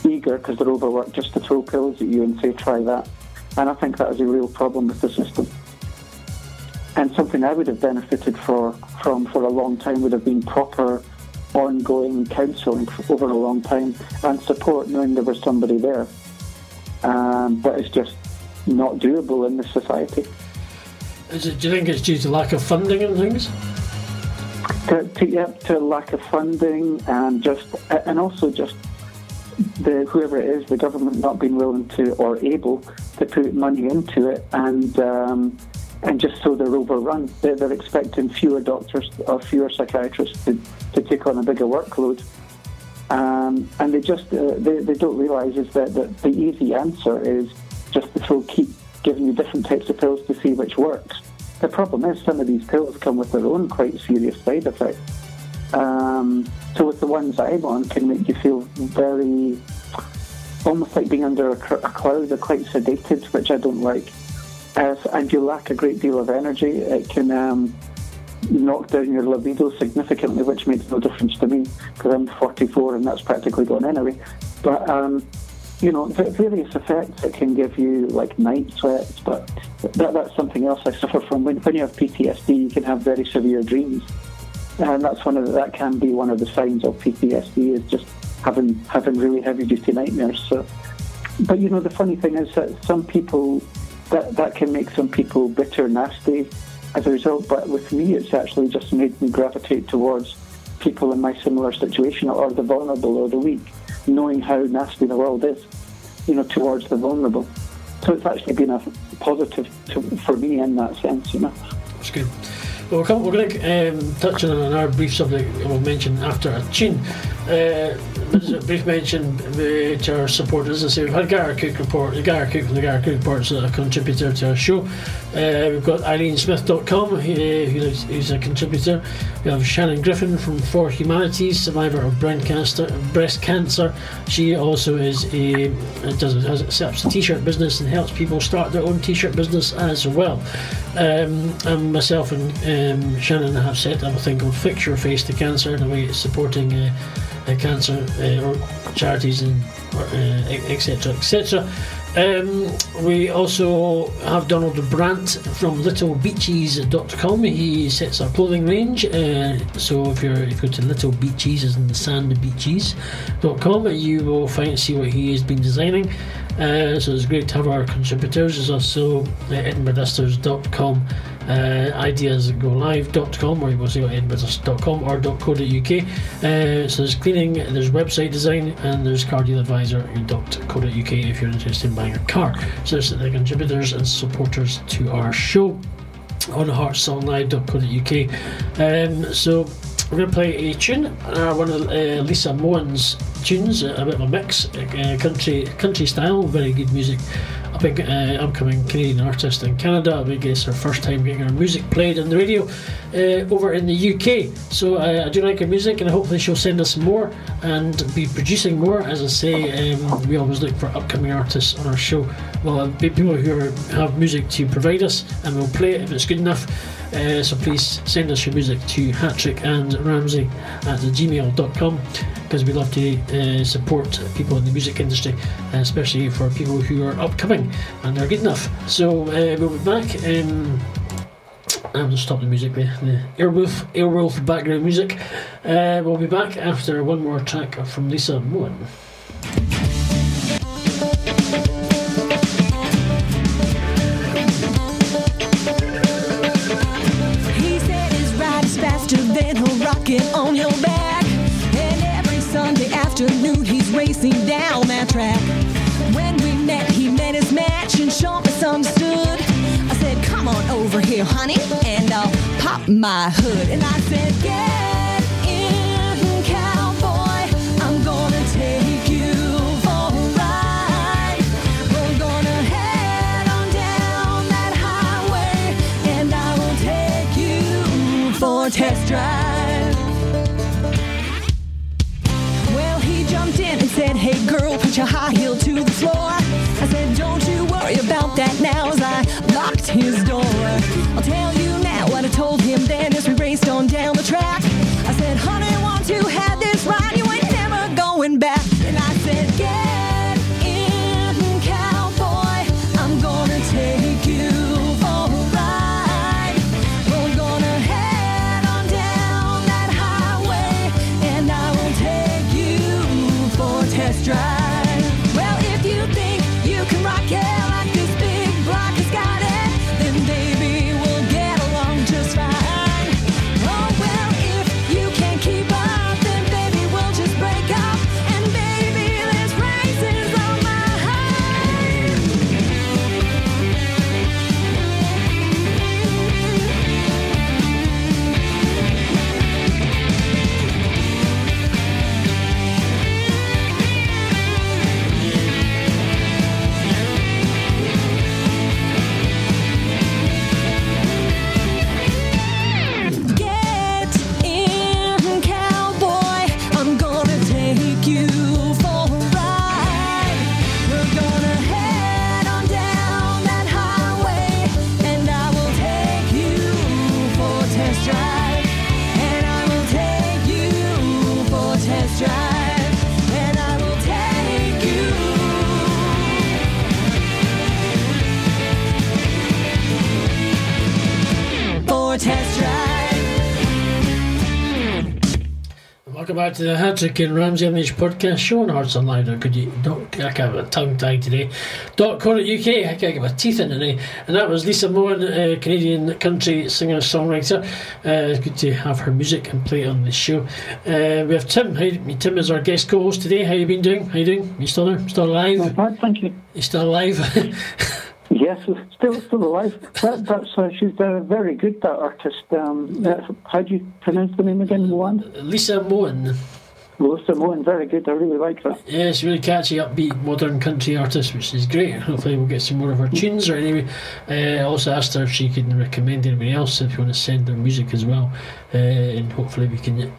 eager, because they're overworked, just to throw pills at you and say, try that. And I think that is a real problem with the system. And something I would have benefited from for a long time would have been proper, ongoing counselling over a long time, and support, knowing there was somebody there. But it's just not doable in this society. Do you think it's due to lack of funding and things? To lack of funding, and also whoever it is, the government not being willing to or able to put money into it, and just so they're overrun. They're expecting fewer doctors or fewer psychiatrists to take on a bigger workload. And they just they don't realise is that the easy answer is just to keep giving you different types of pills to see which works. The problem is some of these pills come with their own quite serious side effects. So with the ones I'm on, can make you feel very, almost like being under a cloud. They're quite sedated, which I don't like. And you lack a great deal of energy. It can knock down your libido significantly, which makes no difference to me, because I'm 44 and that's practically gone anyway. But, you know, various effects it can give you, like night sweats, but that's something else I suffer from. When you have PTSD, you can have very severe dreams. And that's that can be one of the signs of PTSD, is just having really heavy-duty nightmares. So, but, you know, the funny thing is that some people... That can make some people bitter, nasty as a result, but with me it's actually just made me gravitate towards people in my similar situation, or the vulnerable or the weak, knowing how nasty the world is, towards the vulnerable. So it's actually been a positive for me in that sense, That's good. Well, we're going to touch on another brief subject we'll mention after a tune. There's a brief mention to our supporters. As I say, we've had Guy R. Cook Report, the Guy R. Cook from the Guy R. Cook Report is a contributor to our show. We've got IreenSmith.com, who's a contributor. We have Shannon Griffin from For Humanities, survivor of breast cancer. She also has a t-shirt business and helps people start their own t-shirt business as well. And myself and Shannon have set up a thing called Fix Your Face to Cancer, in a way it's supporting cancer or charities and etc. etc. We also have Donald Brandt from littlebeaches.com. He sets our clothing range. So if you go to littlebeaches, as in the sandbeaches.com, you will see what he has been designing. So it's great to have our contributors. There's also edinburghdusters.com, ideasgolive.com, or you want to go to edinburghdusters.com or .co.uk. So there's cleaning, there's website design, and there's cardioadvisor.co.uk if you're interested in buying a car. So there's the contributors and supporters to our show on heartsonlive.co.uk. So we're going to play a tune, one of Lisa Moen's tunes, a bit of a mix, country style, very good music. A big upcoming Canadian artist in Canada. I guess her first time getting her music played on the radio over in the UK. So I do like her music, and hopefully she'll send us more and be producing more. As I say, we always look for upcoming artists on our show. Well, people who have music to provide us, and we'll play it if it's good enough. So please send us your music to hattrickandramsey@gmail.com, because we love to support people in the music industry, especially for people who are upcoming and are good enough. So we'll be back. I'm going to stop the music there. The Airwolf background music. We'll be back after one more track from Lisa Moen. On your back, and every Sunday afternoon he's racing down that track. When we met, he met his match and sure misunderstood. I said, "Come on over here, honey, and I'll pop my hood." And I said, "Get in, cowboy, I'm gonna take you for a ride. We're gonna head on down that highway, and I will take you for a test drive." Said, "Hey girl, put your high heel to the floor." I said, "Don't you worry about that now," as I locked his door. I'll tell you now what I told him then as we raced on down the track. I said, "Honey, once you had this ride, you ain't never going back." And I said, "Get in, cowboy, I'm gonna take you for a ride. We're gonna head on down that highway, and I will take you for a test drive." Welcome back to the Hattrick and Ramsey Unleashed podcast show on heartsonlive.co.uk. I can't have a tongue tag today. .co.uk, I can't get my teeth in today. And that was Lisa Moen, a Canadian country singer-songwriter. It's good to have her music and play it on the show. We have Tim. Tim is our guest co-host today. How you been doing? How you doing? You still there? Still alive? Not bad, thank you. You still alive? Yes, still alive. That's she's very good, that artist. How do you pronounce the name again, Moen? Lisa Moen. Lisa Moen, very good. I really like that. Yeah, she's really catchy, upbeat, modern country artist, which is great. Hopefully we'll get some more of her tunes. Or anyway, I also asked her if she can recommend anybody else if you want to send their music as well. And hopefully we can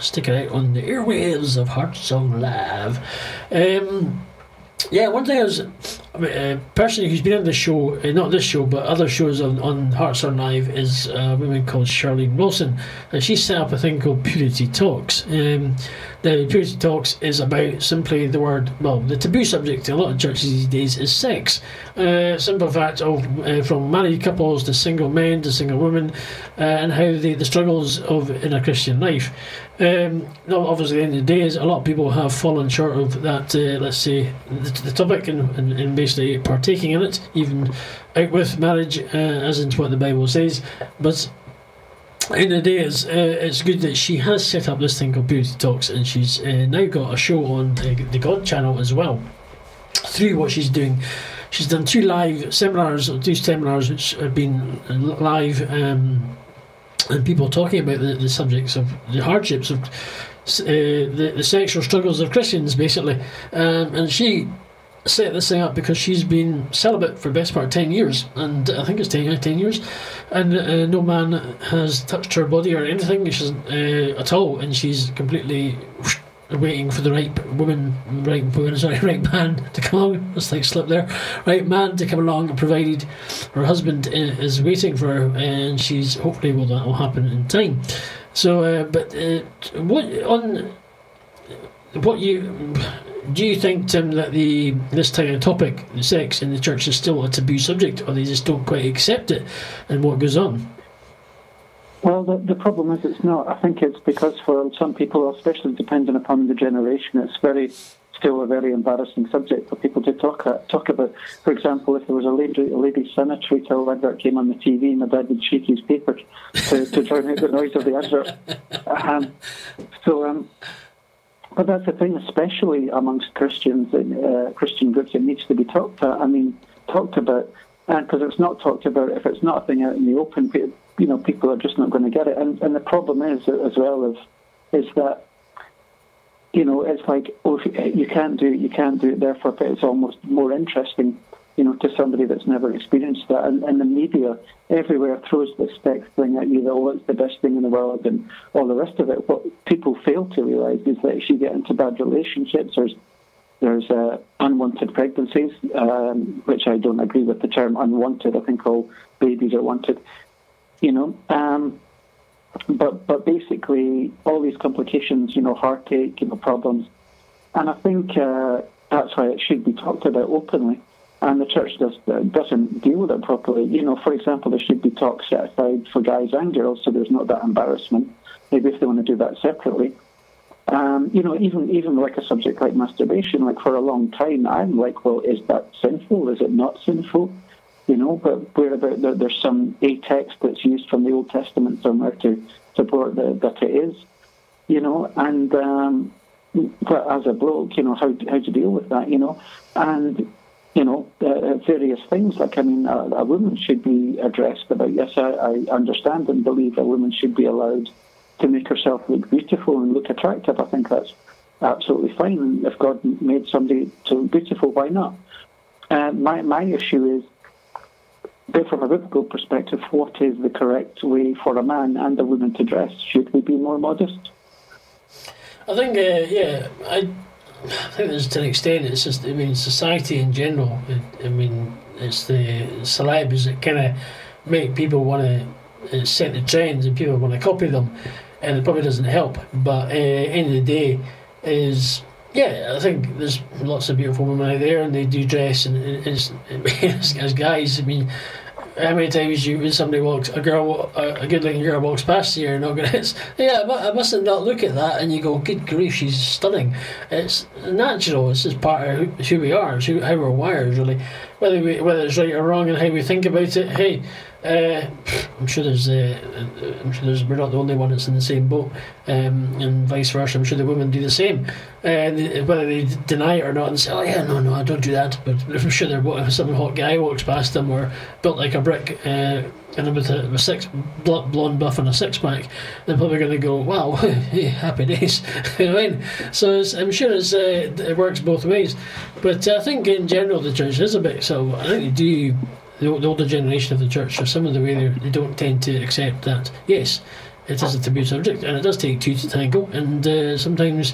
stick it out on the airwaves of Hearts on Live. Yeah, one thing is, personally, who's been on the show, not this show, but other shows on Hearts on Live, is a woman called Charlene Wilson, and she set up a thing called Purity Talks. Now, Purity Talks is about simply the word, well, the taboo subject in a lot of churches these days is sex. Simple fact of from married couples to single men to single women, and how the struggles of in a Christian life. Now, obviously, at the end of the day, is a lot of people have fallen short of that. Let's say the topic and basically partaking in it, even out with marriage, as in what the Bible says. But at the end of the day, it's good that she has set up this thing called Purity Talks, and she's now got a show on the God Channel as well. Through what she's doing, she's done two seminars, which have been live. And people talking about the subjects of the hardships of the sexual struggles of Christians, basically. And she set this thing up because she's been celibate for the best part of 10 years, and I think it's 10 years, and no man has touched her body or anything at all, and she's completely whoosh, waiting for the right man to come along. That's like slip there. Right man to come along, provided her husband is waiting for her, and she's hopefully that will happen in time. So, do you think, Tim, that this type of topic, the sex in the church, is still a taboo subject, or they just don't quite accept it and what goes on? Well, the problem is it's not. I think it's because for some people, especially depending upon the generation, it's still a very embarrassing subject for people to talk about. For example, if there was a lady sanitary till advert came on the TV, and my dad would shake his paper to drown out the noise of the advert. But that's the thing, especially amongst Christians and Christian groups, it needs to be talked about. And because it's not talked about, if it's not a thing out in the open, people are just not going to get it. And the problem is, as well, is that, it's like, oh, you can't do it, therefore it's almost more interesting, to somebody that's never experienced that. And the media everywhere throws this sex thing at you, that, oh, it's the best thing in the world and all the rest of it. What people fail to realise is that if you get into bad relationships, there's unwanted pregnancies, which I don't agree with the term unwanted. I think all babies are wanted, but basically all these complications, heartache, problems. And I think that's why it should be talked about openly, and the church doesn't deal with it properly. For example, there should be talks set aside for guys and girls, so there's not that embarrassment. Maybe if they want to do that separately. Even like a subject like masturbation, like for a long time, I'm like, well, is that sinful? Is it not sinful? But there's a text that's used from the Old Testament somewhere to support that it is, and but as a bloke, how to deal with that, and, various things. Like, a woman should be addressed about, yes, I understand and believe a woman should be allowed to make herself look beautiful and look attractive. I think that's absolutely fine. And if God made somebody to look beautiful, why not? My issue is, from a biblical perspective, what is the correct way for a man and a woman to dress? Should we be more modest? I think, I think there's, to an extent, it's just, society in general, it's the celebs that kind of make people want to set the trends and people want to copy them, and it probably doesn't help. But end of the day is, I think there's lots of beautiful women out there, and they do dress, and as guys, how many times you, when somebody walks, a good-looking girl walks past you, you're not going to, yeah, I mustn't not look at that, and you go, good grief, she's stunning. It's natural. It's just part of who we are. It's how we're wired, really. Whether it's right or wrong and how we think about it, hey, I'm sure there's we're not the only one that's in the same boat, and vice versa. I'm sure the women do the same, whether they deny it or not and say, oh yeah, no, I don't do that, but I'm sure they're some hot guy walks past them or built like a brick, and with a blonde buff and a six pack, they're probably going to go, wow, happy days. You know what I mean? So I'm sure it works both ways, but I think in general the church is a bit, so I think you do. The older generation of the church, or some of the way they don't tend to accept that. Yes, it is a taboo subject, and it does take two to tango. And sometimes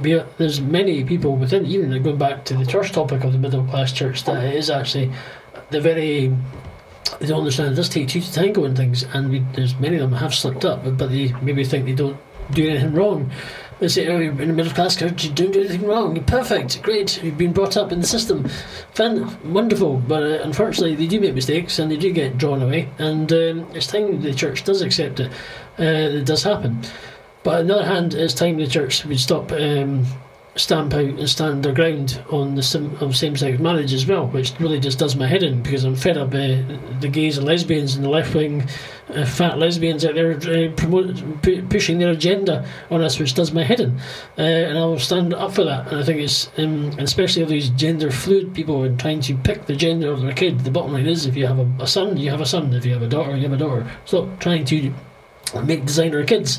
there's many people within, even going back to the church topic of the middle class church, that it is actually they don't understand. It does take two to tango in things, and there's many of them have slipped up, but they maybe think they don't do anything wrong. They say, oh, in the middle class church, you don't do anything wrong. You're perfect, great, you've been brought up in the system, wonderful. But unfortunately, they do make mistakes and they do get drawn away. And it's time the church does accept it. It does happen. But on the other hand, it's time the church would stop, stamp out and stand their ground on the same-sex marriage as well, which really just does my head in, because I'm fed up the gays and lesbians and the left-wing fat lesbians out there pushing their agenda on us, which does my head in, and I'll stand up for that. And I think it's especially all these gender fluid people and trying to pick the gender of their kid. The bottom line is, if you have a son, you have a son. If you have a daughter, you have a daughter. Stop trying to make designer kids.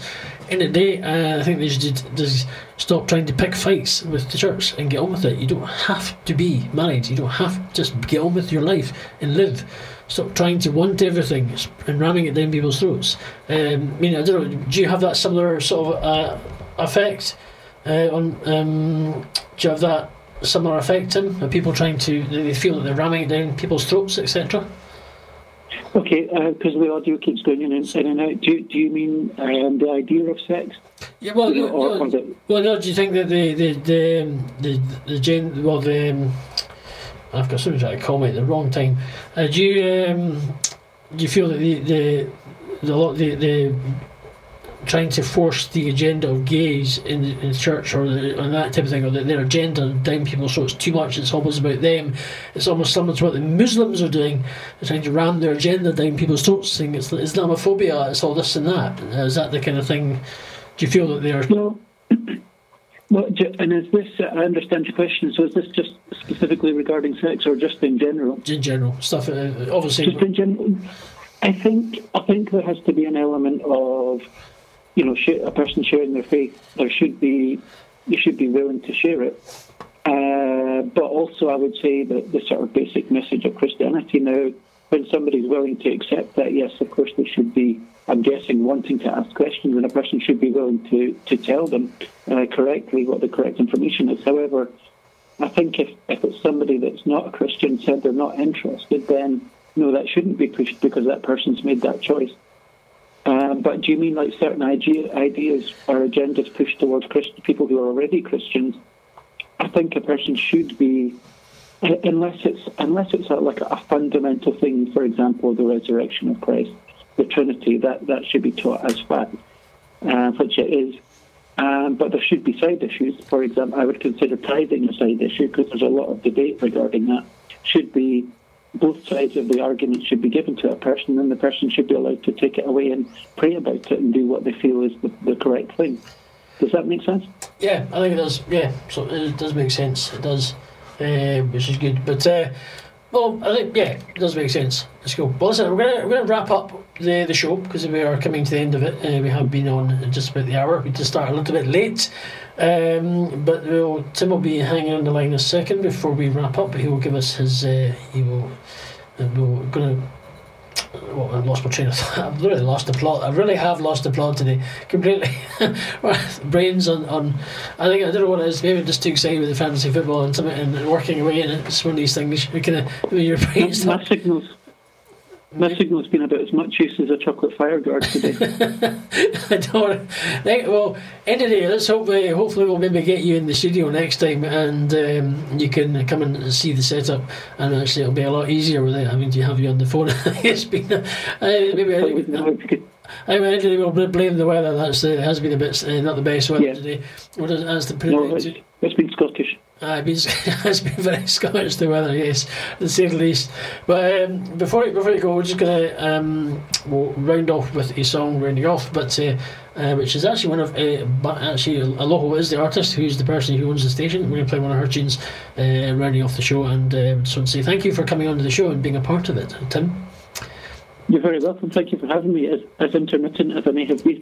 In the day, I think they should just stop trying to pick fights with the church and get on with it. You don't have to be married. You don't have to, just get on with your life and live. Stop trying to want everything and ramming it down people's throats. I don't know. Do you have that similar sort of effect? Do you have that similar effect, Tim? Are people trying to? They feel that they're ramming it down people's throats, etc. Okay, because the audio keeps going in and out. Do you mean the idea of sex? Yeah, well, do you think that I've got something to try to comment at the wrong time. Do you feel that the trying to force the agenda of gays in the church or that type of thing, or their agenda down people, so it's too much, it's always about them. It's almost similar to what the Muslims are doing. They're trying to ram their agenda down people's throats, saying it's Islamophobia, it's all this and that. Is that the kind of thing? Do you feel that they are... No. Well, and is this, I understand your question, so is this just specifically regarding sex or just in general? In general. Stuff, obviously... Just in general. I think there has to be an element of... You know, a person sharing their faith, you should be willing to share it. But also, I would say that the sort of basic message of Christianity now, when somebody's willing to accept that, yes, of course they should be, I'm guessing, wanting to ask questions, and a person should be willing to tell them correctly what the correct information is. However, I think if it's somebody that's not a Christian said they're not interested, then no, that shouldn't be pushed because that person's made that choice. But do you mean like certain ideas or agendas pushed towards people who are already Christians? I think a person should be, unless it's like a fundamental thing, for example, the resurrection of Christ, the Trinity, that should be taught as fact, which it is. But there should be side issues. For example, I would consider tithing a side issue because there's a lot of debate regarding that. Both sides of the argument should be given to a person, and the person should be allowed to take it away and pray about it and do what they feel is the correct thing. Does that make sense? Yeah, I think it does. Yeah, so it does make sense. It does, which is good. But I think it does make sense. Let's go. Well, listen, we're gonna wrap up the show because we are coming to the end of it. We have been on just about the hour. We just started a little bit late, but Tim will be hanging on the line a second before we wrap up. He will give us his. Well, I lost my train of thought. I've really lost the plot. I really have lost the plot today. Completely. Brains on... I don't know what it is. Maybe I'm just too excited with the fantasy football and something and working away, and it's one of these things. Your brains... My signals. My signal's been about as much use as a chocolate fire guard today. I don't think, well, end of the day, let's hopefully we'll maybe get you in the studio next time, and you can come and see the setup, and actually it'll be a lot easier with it. I mean, do you have you on the phone? It's been maybe anyway, we'll blame the weather. That's has been a bit not the best weather today. What has the it's been Scottish. It's been very Scottish, the weather, yes, to say the least. But before you go, we're just going to we'll round off with a song rounding off, but which is actually one of actually Aloha is the artist, who's the person who owns the station. We're going to play one of her tunes rounding off the show, and just want to say thank you for coming onto the show and being a part of it, Tim. You're very welcome. Thank you for having me, as intermittent as I may have been.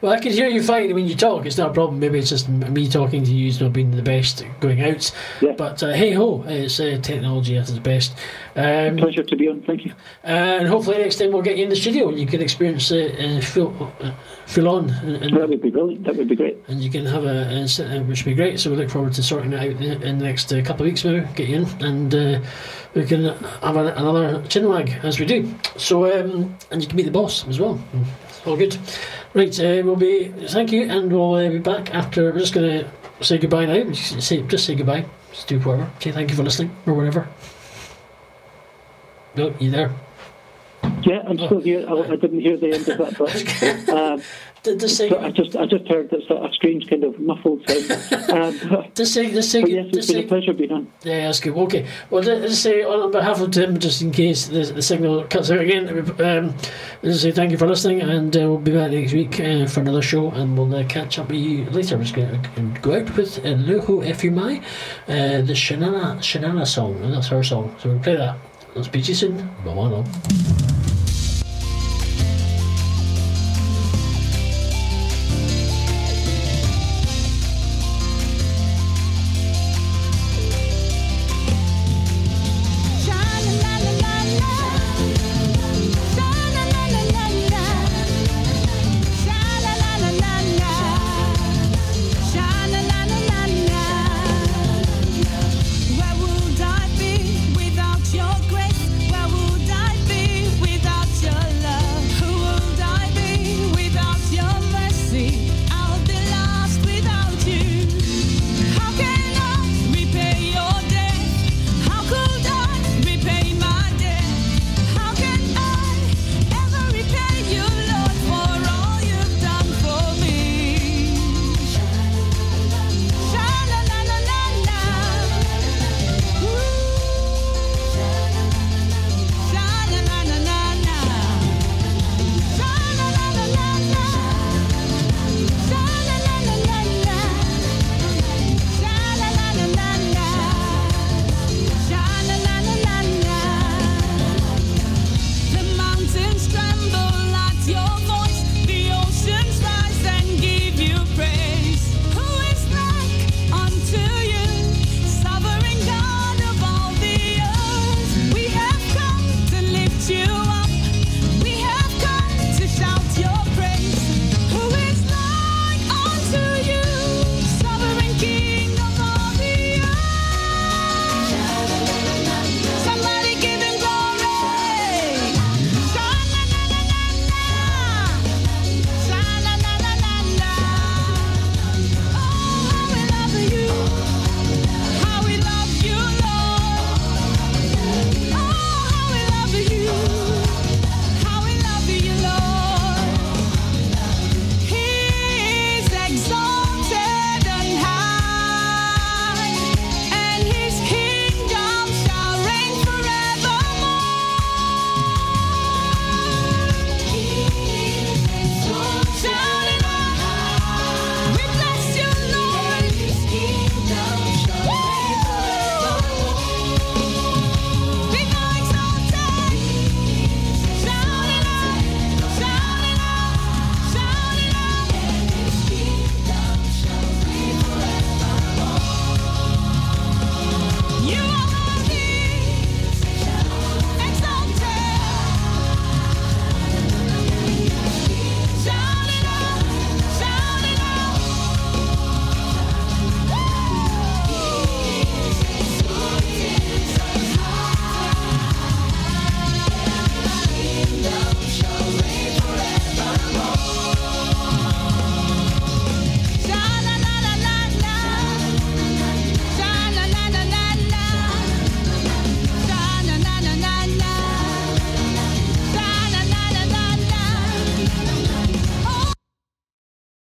Well, I can hear you fine when you talk. It's not a problem. Maybe it's just me talking to you, it's not being the best going out. Yeah. But hey-ho, it's technology at its best. Pleasure to be on. Thank you. And hopefully next time we'll get you in the studio and you can experience full on. And that would be brilliant. That would be great. And you can have a sit-down, which would be great. So we look forward to sorting that out in the next couple of weeks now, get you in, and we can have another chinwag, as we do. So, and you can meet the boss as well. All good. Right, thank you, and we'll be back after. We're just going to say goodbye now. Just say goodbye. Just do whatever. Say thank you for listening, or whatever. No, you there? Yeah, I'm still here. I didn't hear the end of that, but I just heard that's a strange kind of muffled sound. It's been a pleasure being on. Yeah, that's good. Okay, well, let's say on behalf of Tim, just in case the signal cuts out again, let's say thank you for listening, and we'll be back next week for another show, and we'll catch up with you later. We're just going to go out with Luho Efumai, the Shanana song, and that's her song. So we'll play that. Let's be soon. Bye-bye now.